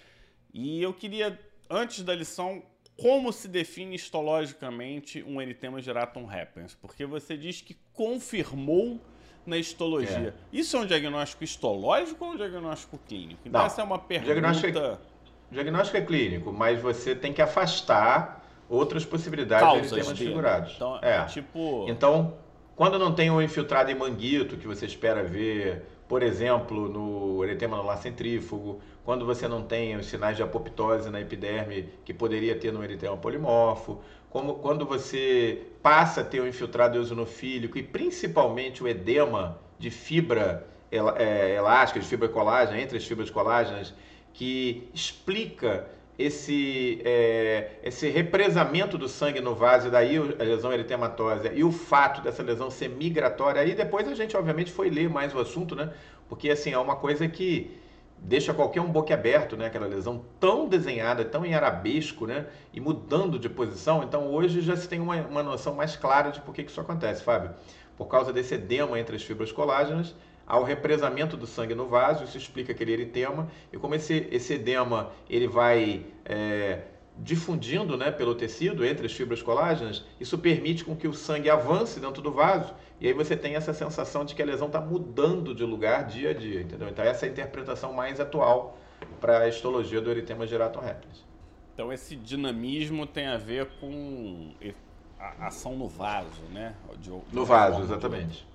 E eu queria, antes da lição, como se define histologicamente um erythema giratum repens? Porque você diz que confirmou na histologia. Isso é um diagnóstico histológico ou um diagnóstico clínico? Então, essa é uma pergunta... O diagnóstico é clínico, mas você tem que afastar outras possibilidades de eritema desfigurado. Então, então, quando não tem um infiltrado em manguito, que você espera ver, por exemplo, no eritema anular centrífugo, quando você não tem os sinais de apoptose na epiderme que poderia ter no eritema polimorfo, como quando você passa a ter um infiltrado eosinofílico e principalmente o edema de fibra elástica, de fibra colágena, entre as fibras colágenas, que explica esse represamento do sangue no vaso, e daí a lesão eritematósea e o fato dessa lesão ser migratória. Aí depois a gente, obviamente, foi ler mais o assunto, né? Porque, assim, é uma coisa que deixa qualquer um boquiaberto, né? Aquela lesão tão desenhada, tão em arabesco, né? E mudando de posição. Então, hoje já se tem uma noção mais clara de por que isso acontece, Fábio. Por causa desse edema entre as fibras colágenas, ao represamento do sangue no vaso, isso explica aquele eritema, e como esse edema ele vai difundindo, né, pelo tecido, entre as fibras colágenas, isso permite com que o sangue avance dentro do vaso, e aí você tem essa sensação de que a lesão está mudando de lugar dia a dia, entendeu? Então essa é a interpretação mais atual para a histologia do eritema giratum rectus. Então esse dinamismo tem a ver com a ação no vaso, né? No vaso, exatamente.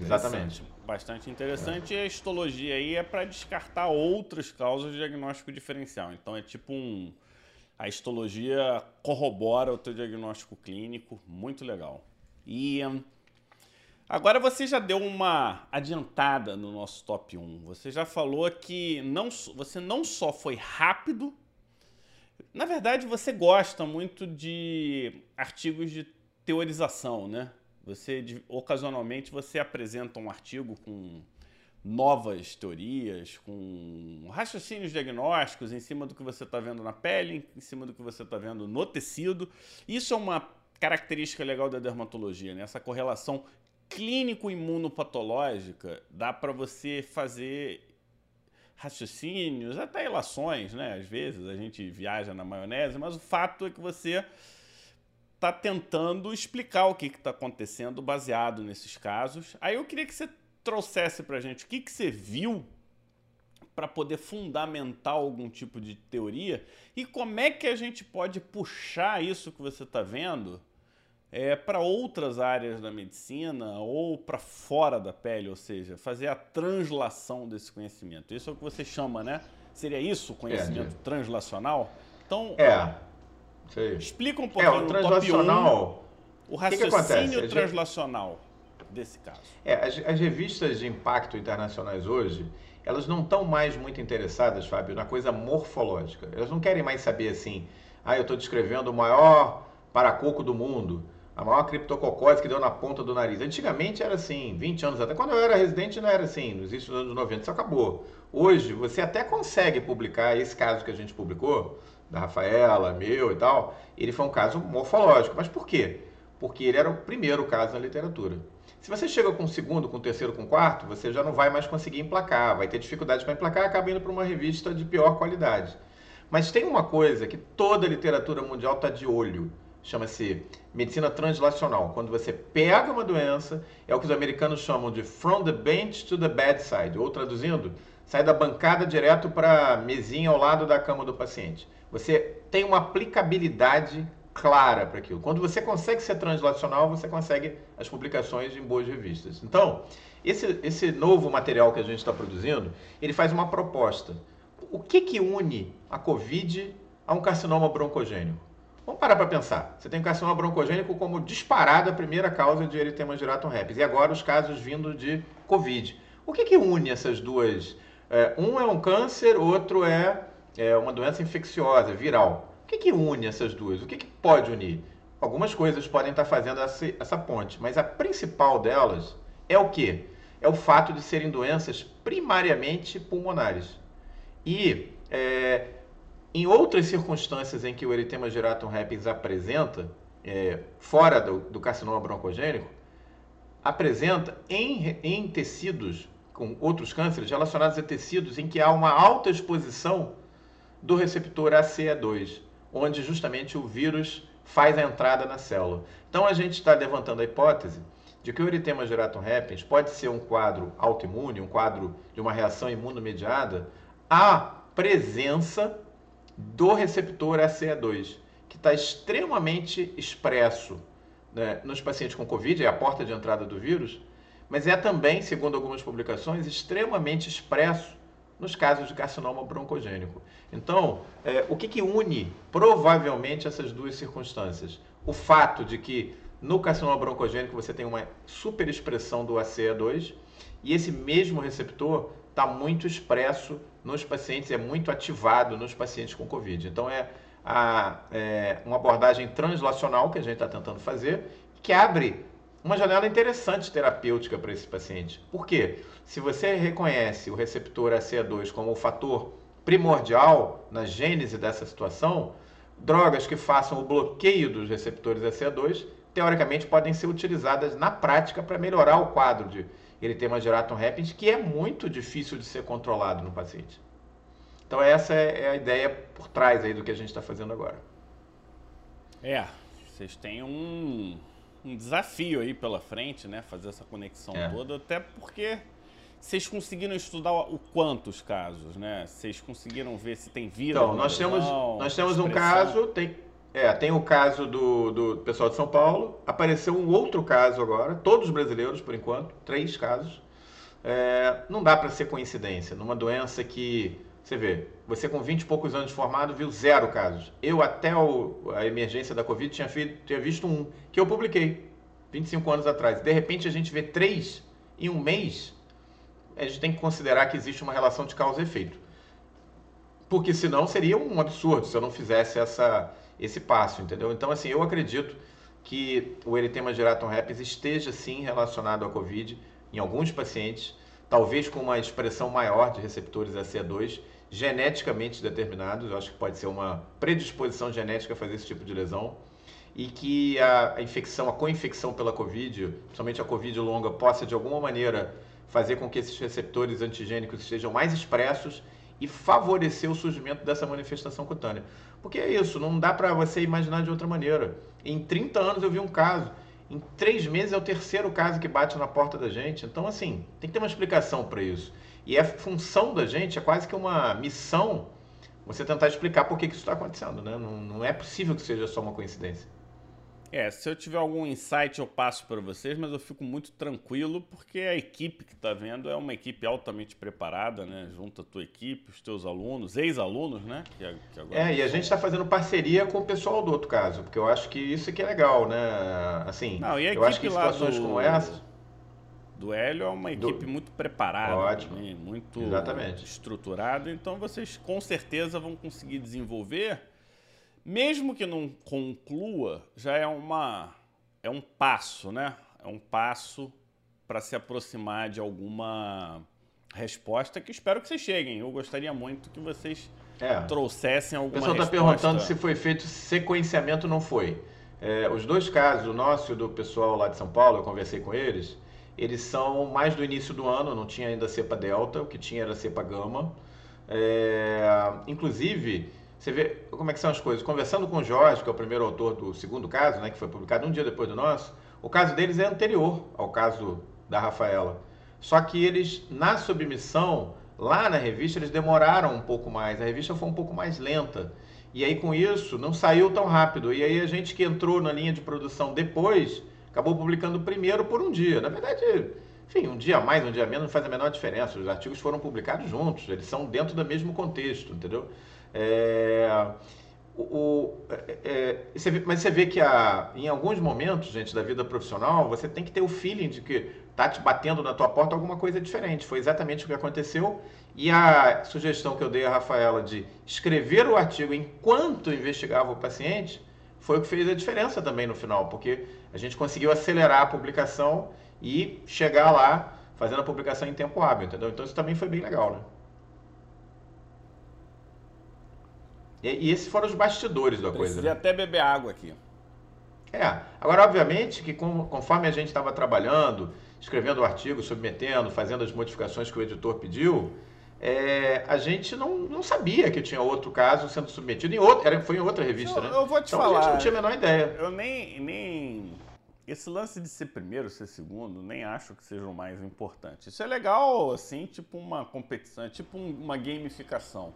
Exatamente. Bastante interessante. E a histologia aí é para descartar outras causas de diagnóstico diferencial. Então é tipo a histologia corrobora o teu diagnóstico clínico. Muito legal. E agora você já deu uma adiantada no nosso top 1. Você já falou que você não só foi rápido, na verdade você gosta muito de artigos de teorização, né? Ocasionalmente, você apresenta um artigo com novas teorias, com raciocínios diagnósticos em cima do que você está vendo na pele, em cima do que você está vendo no tecido. Isso é uma característica legal da dermatologia, né? Essa correlação clínico-imunopatológica dá para você fazer raciocínios, até ilações, né? Às vezes a gente viaja na maionese, mas o fato é que você está tentando explicar o que está acontecendo baseado nesses casos. Aí eu queria que você trouxesse para a gente o que você viu para poder fundamentar algum tipo de teoria e como é que a gente pode puxar isso que você está vendo para outras áreas da medicina ou para fora da pele, ou seja, fazer a translação desse conhecimento. Isso é o que você chama, né? Seria isso, conhecimento translacional? Então, sim. Explica um pouquinho o translacional, o raciocínio translacional desse caso. As revistas de impacto internacionais hoje, elas não estão mais muito interessadas, Fábio, na coisa morfológica. Elas não querem mais saber assim, eu estou descrevendo o maior paracoco do mundo, a maior criptococose que deu na ponta do nariz. Antigamente era assim, 20 anos atrás. Quando eu era residente não era assim, nos inícios dos anos 90, isso acabou. Hoje você até consegue publicar esse caso que a gente publicou, da Rafaela, meu e tal, ele foi um caso morfológico. Mas por quê? Porque ele era o primeiro caso na literatura. Se você chega com o segundo, com o terceiro, com o quarto, você já não vai mais conseguir emplacar, vai ter dificuldade para emplacar, acaba indo para uma revista de pior qualidade. Mas tem uma coisa que toda a literatura mundial está de olho, chama-se medicina translacional. Quando você pega uma doença, é o que os americanos chamam de from the bench to the bedside, ou traduzindo, sai da bancada direto para a mesinha ao lado da cama do paciente. Você tem uma aplicabilidade clara para aquilo. Quando você consegue ser translacional, você consegue as publicações em boas revistas. Então, esse novo material que a gente está produzindo, ele faz uma proposta. O que une a COVID a um carcinoma broncogênico? Vamos parar para pensar. Você tem o carcinoma broncogênico como disparada a primeira causa de eritema giratum rectus. E agora os casos vindo de COVID. O que une essas duas? Um é um câncer, outro é uma doença infecciosa, viral. O que une essas duas? O que pode unir? Algumas coisas podem estar fazendo essa ponte, mas a principal delas é o quê? É o fato de serem doenças primariamente pulmonares. E em outras circunstâncias em que o eritema giratum rectus apresenta, fora do carcinoma broncogênico, apresenta em tecidos, com outros cânceres relacionados a tecidos em que há uma alta exposição do receptor ACE2, onde justamente o vírus faz a entrada na célula. Então a gente está levantando a hipótese de que o eritema giratum rectus pode ser um quadro autoimune, um quadro de uma reação imunomediada, à presença do receptor ACE2, que está extremamente expresso, né, nos pacientes com Covid, é a porta de entrada do vírus, mas é também, segundo algumas publicações, extremamente expresso nos casos de carcinoma broncogênico. Então, o que une provavelmente essas duas circunstâncias? O fato de que no carcinoma broncogênico você tem uma superexpressão do ACE2 e esse mesmo receptor está muito expresso nos pacientes, é muito ativado nos pacientes com Covid. Então, é uma abordagem translacional que a gente está tentando fazer, que abre uma janela interessante terapêutica para esse paciente. Por quê? Se você reconhece o receptor ACE2 como o fator primordial na gênese dessa situação, drogas que façam o bloqueio dos receptores ACE2, teoricamente, podem ser utilizadas na prática para melhorar o quadro de eritema geratum repens, que é muito difícil de ser controlado no paciente. Então, essa é a ideia por trás aí do que a gente está fazendo agora. Vocês têm um desafio aí pela frente, né? Fazer essa conexão toda, até porque vocês conseguiram estudar o quantos casos, né? Vocês conseguiram ver se tem vírus? Então, nós temos um caso, tem o caso do pessoal de São Paulo, apareceu um outro caso agora, todos brasileiros por enquanto, 3 casos. Não dá para ser coincidência, numa doença que, você vê, você com 20 e poucos anos formado viu 0 casos. Eu até a emergência da Covid tinha visto um, que eu publiquei 25 anos atrás. De repente a gente vê 3 em um mês, a gente tem que considerar que existe uma relação de causa e efeito. Porque senão seria um absurdo se eu não fizesse esse passo, entendeu? Então, assim, eu acredito que o eritema geratum repens esteja, sim, relacionado à Covid em alguns pacientes, talvez com uma expressão maior de receptores ACE2, geneticamente determinados. Eu acho que pode ser uma predisposição genética a fazer esse tipo de lesão, e que a co-infecção pela Covid, principalmente a Covid longa, possa, de alguma maneira, fazer com que esses receptores antigênicos estejam mais expressos e favorecer o surgimento dessa manifestação cutânea. Porque é isso, não dá para você imaginar de outra maneira. Em 30 anos eu vi um caso, em 3 meses é o 3º caso que bate na porta da gente. Então, assim, tem que ter uma explicação para isso. E é função da gente, é quase que uma missão, você tentar explicar por que isso está acontecendo, né? Não é possível que seja só uma coincidência. Se eu tiver algum insight eu passo para vocês, mas eu fico muito tranquilo porque a equipe que está vendo é uma equipe altamente preparada, né? Junta a tua equipe, os teus alunos, ex-alunos, né? Que agora... e a gente está fazendo parceria com o pessoal do outro caso, porque eu acho que isso que é legal, né? Assim, não, e a eu acho que situações como essa... Do Hélio é uma equipe muito preparada, ótimo. Também, muito estruturada, então vocês com certeza vão conseguir desenvolver... Mesmo que não conclua, já é um passo, né? É um passo para se aproximar de alguma resposta que espero que vocês cheguem. Eu gostaria muito que vocês trouxessem alguma resposta. O pessoal está perguntando se foi feito sequenciamento, não foi. Os dois casos, o nosso e do pessoal lá de São Paulo, eu conversei com eles, eles são mais do início do ano, não tinha ainda cepa delta, o que tinha era cepa gama. Inclusive... Você vê como é que são as coisas. Conversando com o Jorge, que é o primeiro autor do segundo caso, né, que foi publicado um dia depois do nosso, o caso deles é anterior ao caso da Rafaela. Só que eles, na submissão, lá na revista, eles demoraram um pouco mais. A revista foi um pouco mais lenta. E aí, com isso, não saiu tão rápido. E aí, a gente que entrou na linha de produção depois, acabou publicando primeiro por um dia. Na verdade, enfim, um dia mais, um dia menos, não faz a menor diferença. Os artigos foram publicados juntos. Eles são dentro do mesmo contexto, entendeu? Mas você vê que em alguns momentos, gente, da vida profissional, você tem que ter o feeling de que tá te batendo na tua porta alguma coisa diferente. Foi exatamente o que aconteceu. E a sugestão que eu dei à Rafaela de escrever o artigo enquanto investigava o paciente foi o que fez a diferença também no final, porque a gente conseguiu acelerar a publicação e chegar lá fazendo a publicação em tempo hábil, entendeu? Então isso também foi bem legal, né? E esses foram os bastidores da coisa. Né? Até beber água aqui. Agora, obviamente, que conforme a gente estava trabalhando, escrevendo o artigo, submetendo, fazendo as modificações que o editor pediu, a gente não sabia que tinha outro caso sendo submetido. Foi em outra revista, né? Eu vou te falar. A gente não tinha a menor ideia. Eu nem Esse lance de ser primeiro, ser segundo, nem acho que seja o mais importante. Isso é legal, assim, tipo uma competição, tipo uma gamificação.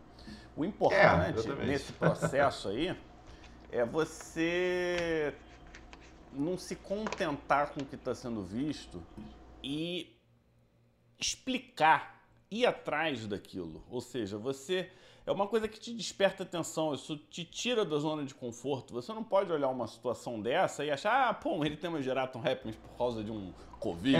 O importante nesse processo aí é você não se contentar com o que está sendo visto e explicar, ir atrás daquilo. Ou seja, você... é uma coisa que te desperta atenção, isso te tira da zona de conforto. Você não pode olhar uma situação dessa e achar, pô, ele tem uma geratum happens por causa de um Covid.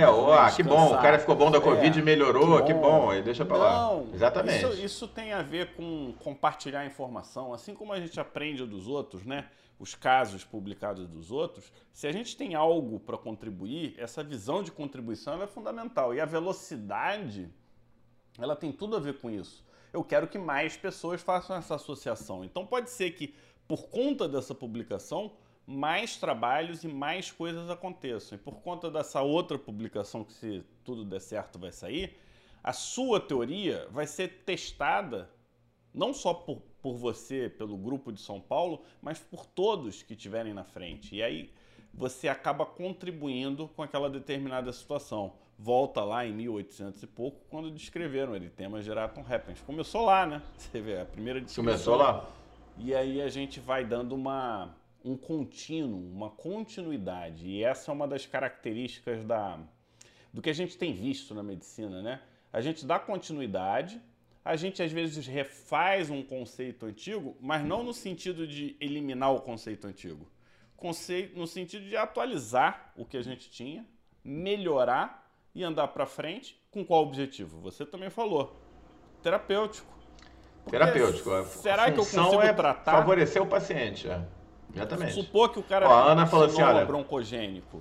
Que bom, o cara ficou bom da Covid e melhorou, que bom, aí deixa pra lá. Não, exatamente. Isso tem a ver com compartilhar informação, assim como a gente aprende dos outros, né? Os casos publicados dos outros. Se a gente tem algo para contribuir, essa visão de contribuição ela é fundamental. E a velocidade, ela tem tudo a ver com isso. Eu quero que mais pessoas façam essa associação. Então pode ser que, por conta dessa publicação, mais trabalhos e mais coisas aconteçam. E por conta dessa outra publicação que, se tudo der certo, vai sair, a sua teoria vai ser testada não só por você, pelo grupo de São Paulo, mas por todos que estiverem na frente. E aí você acaba contribuindo com aquela determinada situação. Volta lá em 1800 e pouco, quando descreveram ele, tema Geratum Happens. Começou lá, né? Você vê, a primeira descrição. Começou lá. E aí a gente vai dando um contínuo, uma continuidade. E essa é uma das características do que a gente tem visto na medicina, né? A gente dá continuidade, a gente às vezes refaz um conceito antigo, mas não no sentido de eliminar o conceito antigo. No sentido de atualizar o que a gente tinha, melhorar e andar para frente, com qual objetivo? Você também falou. Terapêutico. Porque será que eu consigo tratar? Favorecer o paciente, exatamente. Supor que o cara falou assim, olha, broncogênico,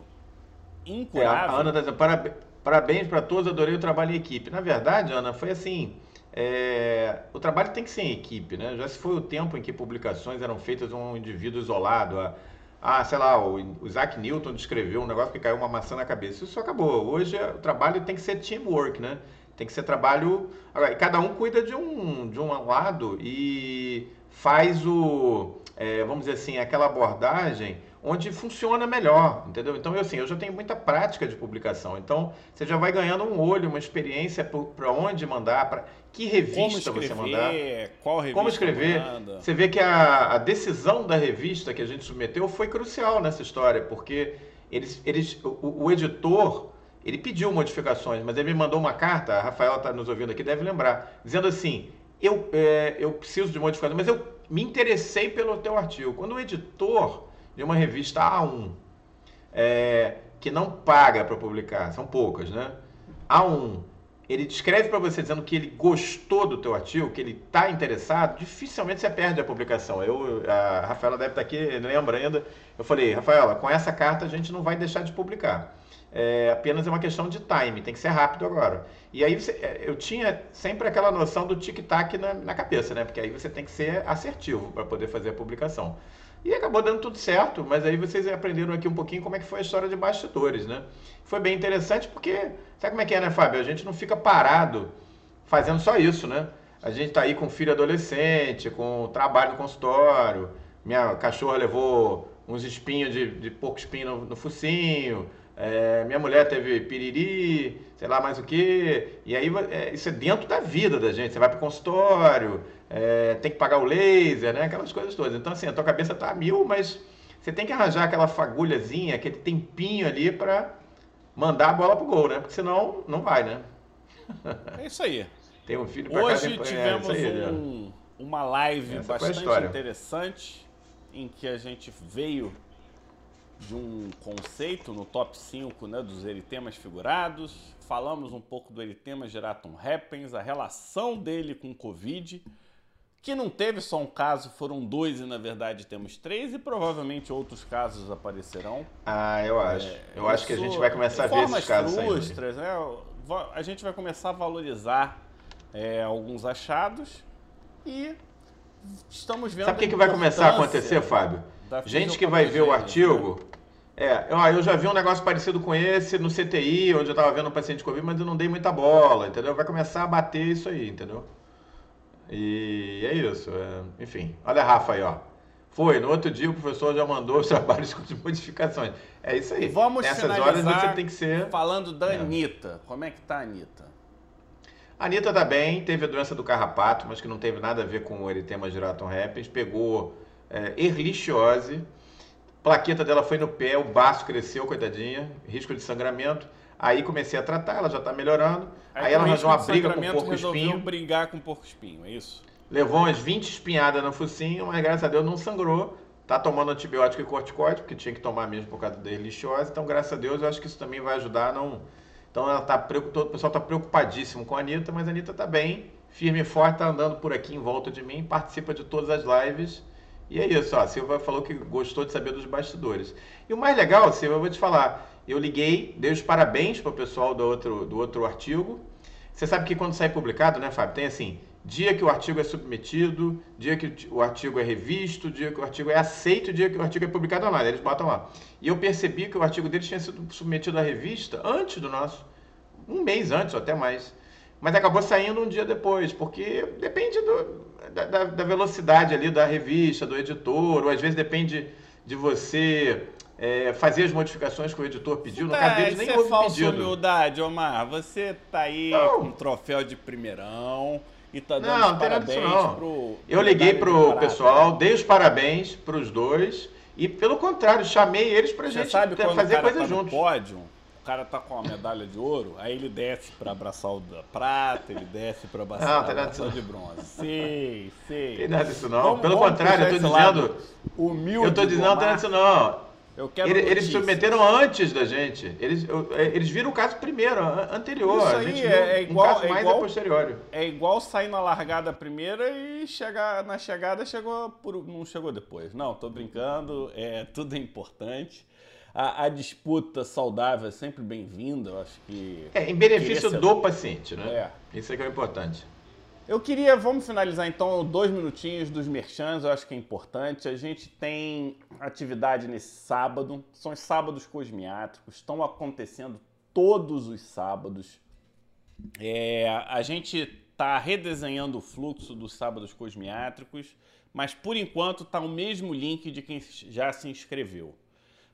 incurável. A Ana está dizendo, parabéns para todos, adorei o trabalho em equipe. Na verdade, Ana, foi assim, o trabalho tem que ser em equipe, né? Já se foi o tempo em que publicações eram feitas de um indivíduo isolado, sei lá, o Isaac Newton descreveu um negócio que caiu uma maçã na cabeça. Isso acabou. Hoje o trabalho tem que ser teamwork, né? Tem que ser trabalho... Agora, cada um cuida de um lado e faz vamos dizer assim, aquela abordagem onde funciona melhor, entendeu? Então, eu já tenho muita prática de publicação. Então, você já vai ganhando um olho, uma experiência para onde mandar, para que revista você mandar. Qual revista? Como escrever. Você vê que a decisão da revista que a gente submeteu foi crucial nessa história, porque o editor, ele pediu modificações, mas ele me mandou uma carta, a Rafaela está nos ouvindo aqui, deve lembrar, dizendo assim, eu preciso de modificação, mas eu me interessei pelo teu artigo. Quando o editor de uma revista A1, que não paga para publicar, são poucas, né? A1, ele descreve para você dizendo que ele gostou do teu artigo, que ele está interessado, dificilmente você perde a publicação. A Rafaela deve estar aqui, lembra ainda, eu falei, Rafaela, com essa carta a gente não vai deixar de publicar. Apenas é uma questão de time, tem que ser rápido agora. E aí eu tinha sempre aquela noção do tic-tac na cabeça, né? Porque aí você tem que ser assertivo para poder fazer a publicação. E acabou dando tudo certo, mas aí vocês aprenderam aqui um pouquinho como é que foi a história de bastidores, né? Foi bem interessante porque, sabe como é que é, né, Fábio? A gente não fica parado fazendo só isso, né? A gente tá aí com filho adolescente, com trabalho no consultório, minha cachorra levou uns espinhos de porco espinho no focinho, minha mulher teve piriri, sei lá mais o que, e aí isso é dentro da vida da gente, você vai pro consultório, tem que pagar o laser, né, aquelas coisas todas. Então assim, a tua cabeça tá a mil, mas você tem que arranjar aquela fagulhazinha, aquele tempinho ali para mandar a bola pro gol, né, porque senão não vai, né. É isso aí. Tem um filho pra casa. Hoje tivemos uma live bastante interessante, em que a gente veio de um conceito no top 5, né, dos eritemas figurados. Falamos um pouco do eritema Geratum Happens, a relação dele com o Covid, que não teve só um caso, foram 2 e na verdade temos 3 e provavelmente outros casos aparecerão. Eu acho. Eu acho que a gente vai começar a ver esses casos frustras, né? A gente vai começar a valorizar alguns achados e estamos vendo... Sabe o que vai começar a acontecer, Fábio? Gente que vai ver o artigo... eu já vi um negócio parecido com esse no CTI, onde eu estava vendo um paciente de Covid, mas eu não dei muita bola, entendeu? Vai começar a bater isso aí, entendeu? E é isso, enfim. Olha a Rafa aí, ó. Foi, no outro dia o professor já mandou os trabalhos com as modificações. É isso aí. Vamos finalizar. Nessas horas você tem que ser... falando da Anitta. Como é que tá a Anitta? A Anitta tá bem, teve a doença do carrapato, mas que não teve nada a ver com o eritema giratum herpes. Pegou erlichiose, plaqueta dela foi no pé, o baço cresceu, coitadinha, risco de sangramento. Aí comecei a tratar, ela já tá melhorando. Aí ela arranjou uma briga com o porco-espinho. Resolveu brigar com o porco-espinho, é isso? Levou umas 20 espinhadas no focinho, mas graças a Deus não sangrou. Tá tomando antibiótico e corticoide, porque tinha que tomar mesmo por causa da erlichiose. Então, graças a Deus, eu acho que isso também vai ajudar. Não... Então, ela tá preocupada, o pessoal tá preocupadíssimo com a Anitta, mas a Anitta tá bem, firme e forte, tá andando por aqui em volta de mim, participa de todas as lives. E é isso, ó, a Silva falou que gostou de saber dos bastidores. E o mais legal, Silva, eu vou te falar, eu liguei, dei os parabéns pro pessoal do outro artigo. Você sabe que quando sai publicado, né, Fábio, tem assim... dia que o artigo é submetido, dia que o artigo é revisto, dia que o artigo é aceito, dia que o artigo é publicado online, eles botam lá. E eu percebi que o artigo deles tinha sido submetido à revista antes do nosso, um mês antes ou até mais. Mas acabou saindo um dia depois, porque depende da velocidade ali da revista, do editor, ou às vezes depende de você... fazer as modificações que o editor pediu, no caso deles nem houve pedido. Isso é falsa humildade, Omar. Você tá aí com um troféu de primeirão e tá dando não, parabéns não tem nada disso, não. Eu liguei pro pessoal, dei os parabéns pros dois e, pelo contrário, chamei eles pra gente fazer coisa juntos. Pódio, o cara tá com uma medalha de ouro, aí ele desce pra abraçar o da prata, ele desce pra abraçar o de bronze. Sei. Tem nada disso não. Pelo contrário, eu tô dizendo... humilde, eu tô dizendo, não tem nada disso não. Eles submeteram antes da gente. Eles viram o caso primeiro, anterior. Isso aí a gente é igual, um caso mais é posterior. É igual sair na largada primeira e chegar na chegada não chegou depois. Não, tô brincando. Tudo é importante. A disputa saudável é sempre bem-vinda. Eu acho que em benefício do paciente, né? Isso é que é importante. Eu queria, vamos finalizar então 2 minutinhos dos merchans, eu acho que é importante. A gente tem atividade nesse sábado, são os sábados cosmiátricos, estão acontecendo todos os sábados. A gente está redesenhando o fluxo dos sábados cosmiátricos, mas por enquanto está o mesmo link de quem já se inscreveu.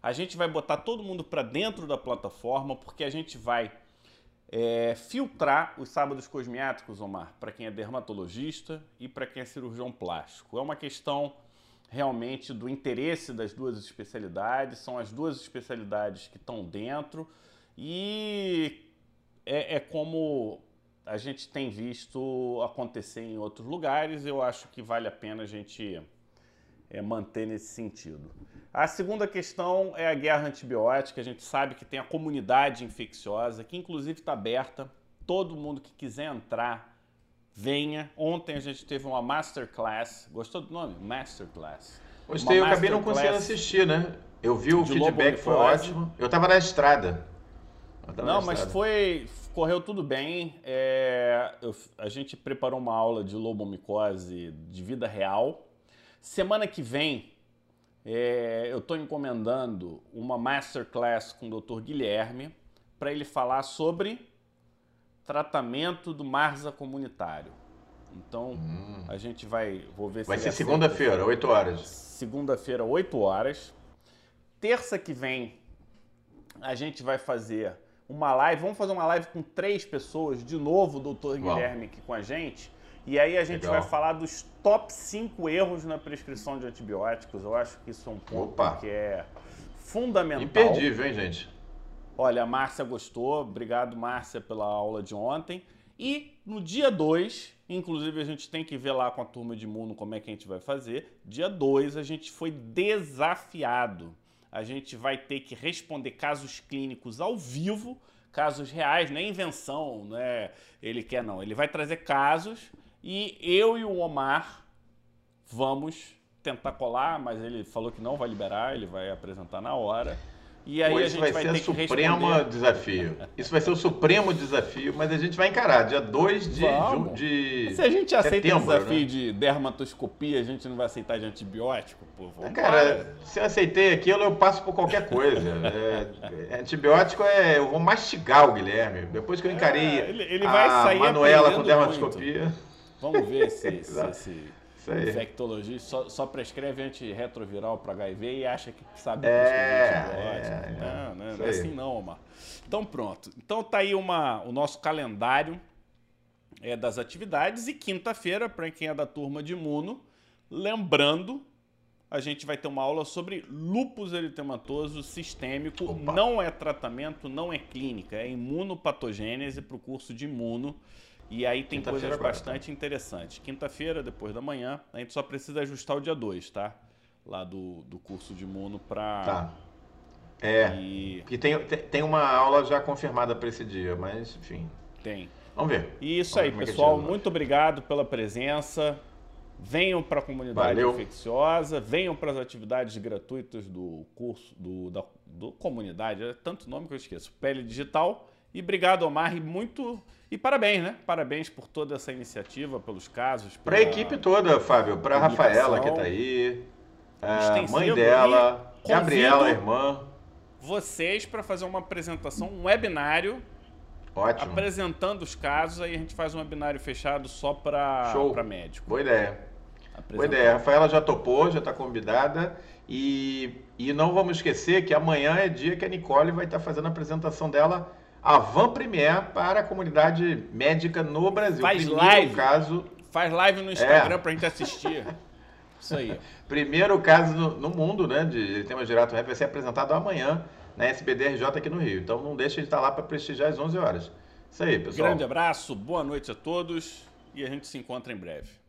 A gente vai botar todo mundo para dentro da plataforma, porque a gente vai... filtrar os sábados cosmiátricos, Omar, para quem é dermatologista e para quem é cirurgião plástico. É uma questão realmente do interesse das duas especialidades, são as duas especialidades que estão dentro e é como a gente tem visto acontecer em outros lugares. Eu acho que vale a pena a gente manter nesse sentido. A segunda questão é a guerra antibiótica. A gente sabe que tem a comunidade infecciosa, que inclusive está aberta. Todo mundo que quiser entrar, venha. Ontem a gente teve uma Masterclass. Gostou do nome? Masterclass. Gostei, eu acabei não conseguindo assistir, né? Eu vi o feedback, foi ótimo. Eu estava na estrada. Não, mas correu tudo bem. A gente preparou uma aula de lobomicose de vida real. Semana que vem, eu estou encomendando uma Masterclass com o Dr. Guilherme para ele falar sobre tratamento do Marsa comunitário. Então, a gente vou ver se... Vai ser segunda-feira, 8 horas. Segunda-feira, 8 horas. Terça que vem, a gente vai fazer uma live. Vamos fazer uma live com 3 pessoas, de novo o Dr. Guilherme aqui com a gente. E aí a gente vai falar dos top 5 erros na prescrição de antibióticos. Eu acho que isso é um ponto que é fundamental. Imperdível, hein, gente? Olha, a Márcia gostou. Obrigado, Márcia, pela aula de ontem. E no dia 2, inclusive a gente tem que ver lá com a turma de imuno como é que a gente vai fazer. Dia 2 a gente foi desafiado. A gente vai ter que responder casos clínicos ao vivo, casos reais, não é invenção, não é ele quer não. Ele vai trazer casos... E eu e o Omar vamos tentar colar, mas ele falou que não vai liberar, ele vai apresentar na hora. E aí a gente vai ter que responder. Isso vai ser o supremo desafio. Isso vai ser o supremo desafio, mas a gente vai encarar. Dia 2 de se a gente aceita o desafio, né? De dermatoscopia, a gente não vai aceitar de antibiótico? Pô, cara, se eu aceitei aquilo, eu passo por qualquer coisa. Antibiótico eu vou mastigar o Guilherme. Depois que eu encarei ele vai sair a Manuela com dermatoscopia... Muito. Vamos ver se isso aí. Infectologista só prescreve antirretroviral para HIV e acha que sabe prescrever antibiótico. Não é assim não, Omar. Então pronto. Então tá aí o nosso calendário das atividades. E quinta-feira, para quem é da turma de imuno, lembrando, a gente vai ter uma aula sobre lúpus eritematoso sistêmico. Opa. Não é tratamento, não é clínica, é imunopatogênese para o curso de imuno. E aí tem coisas bastante interessantes. Quinta-feira, depois da manhã, a gente só precisa ajustar o dia 2, tá? Lá do curso de imuno para... Tá. Porque tem uma aula já confirmada para esse dia, mas enfim... Tem. Vamos ver. E isso aí, pessoal. Muito obrigado pela presença. Venham para a comunidade infecciosa, venham para as atividades gratuitas do curso, da comunidade, é tanto nome que eu esqueço, Pele Digital. E obrigado, Omar, e parabéns, né? Parabéns por toda essa iniciativa, pelos casos. Para a equipe toda, Fábio, para a Rafaela que está aí, a mãe dela, Gabriela, irmã. Vocês para fazer uma apresentação, um webinário. Ótimo. Apresentando os casos, aí a gente faz um webinário fechado só para médico. Boa ideia. Boa ideia. A Rafaela já topou, já está convidada. E não vamos esquecer que amanhã é dia que a Nicole vai estar fazendo a apresentação dela, a avant-première, para a comunidade médica no Brasil. Faz live. Caso... Faz live no Instagram para a gente assistir. Isso aí. Primeiro caso no mundo, né, de eritema girato vai ser apresentado amanhã na SBDRJ aqui no Rio. Então não deixa de estar lá para prestigiar às 11 horas. Isso aí, pessoal. Grande abraço, boa noite a todos e a gente se encontra em breve.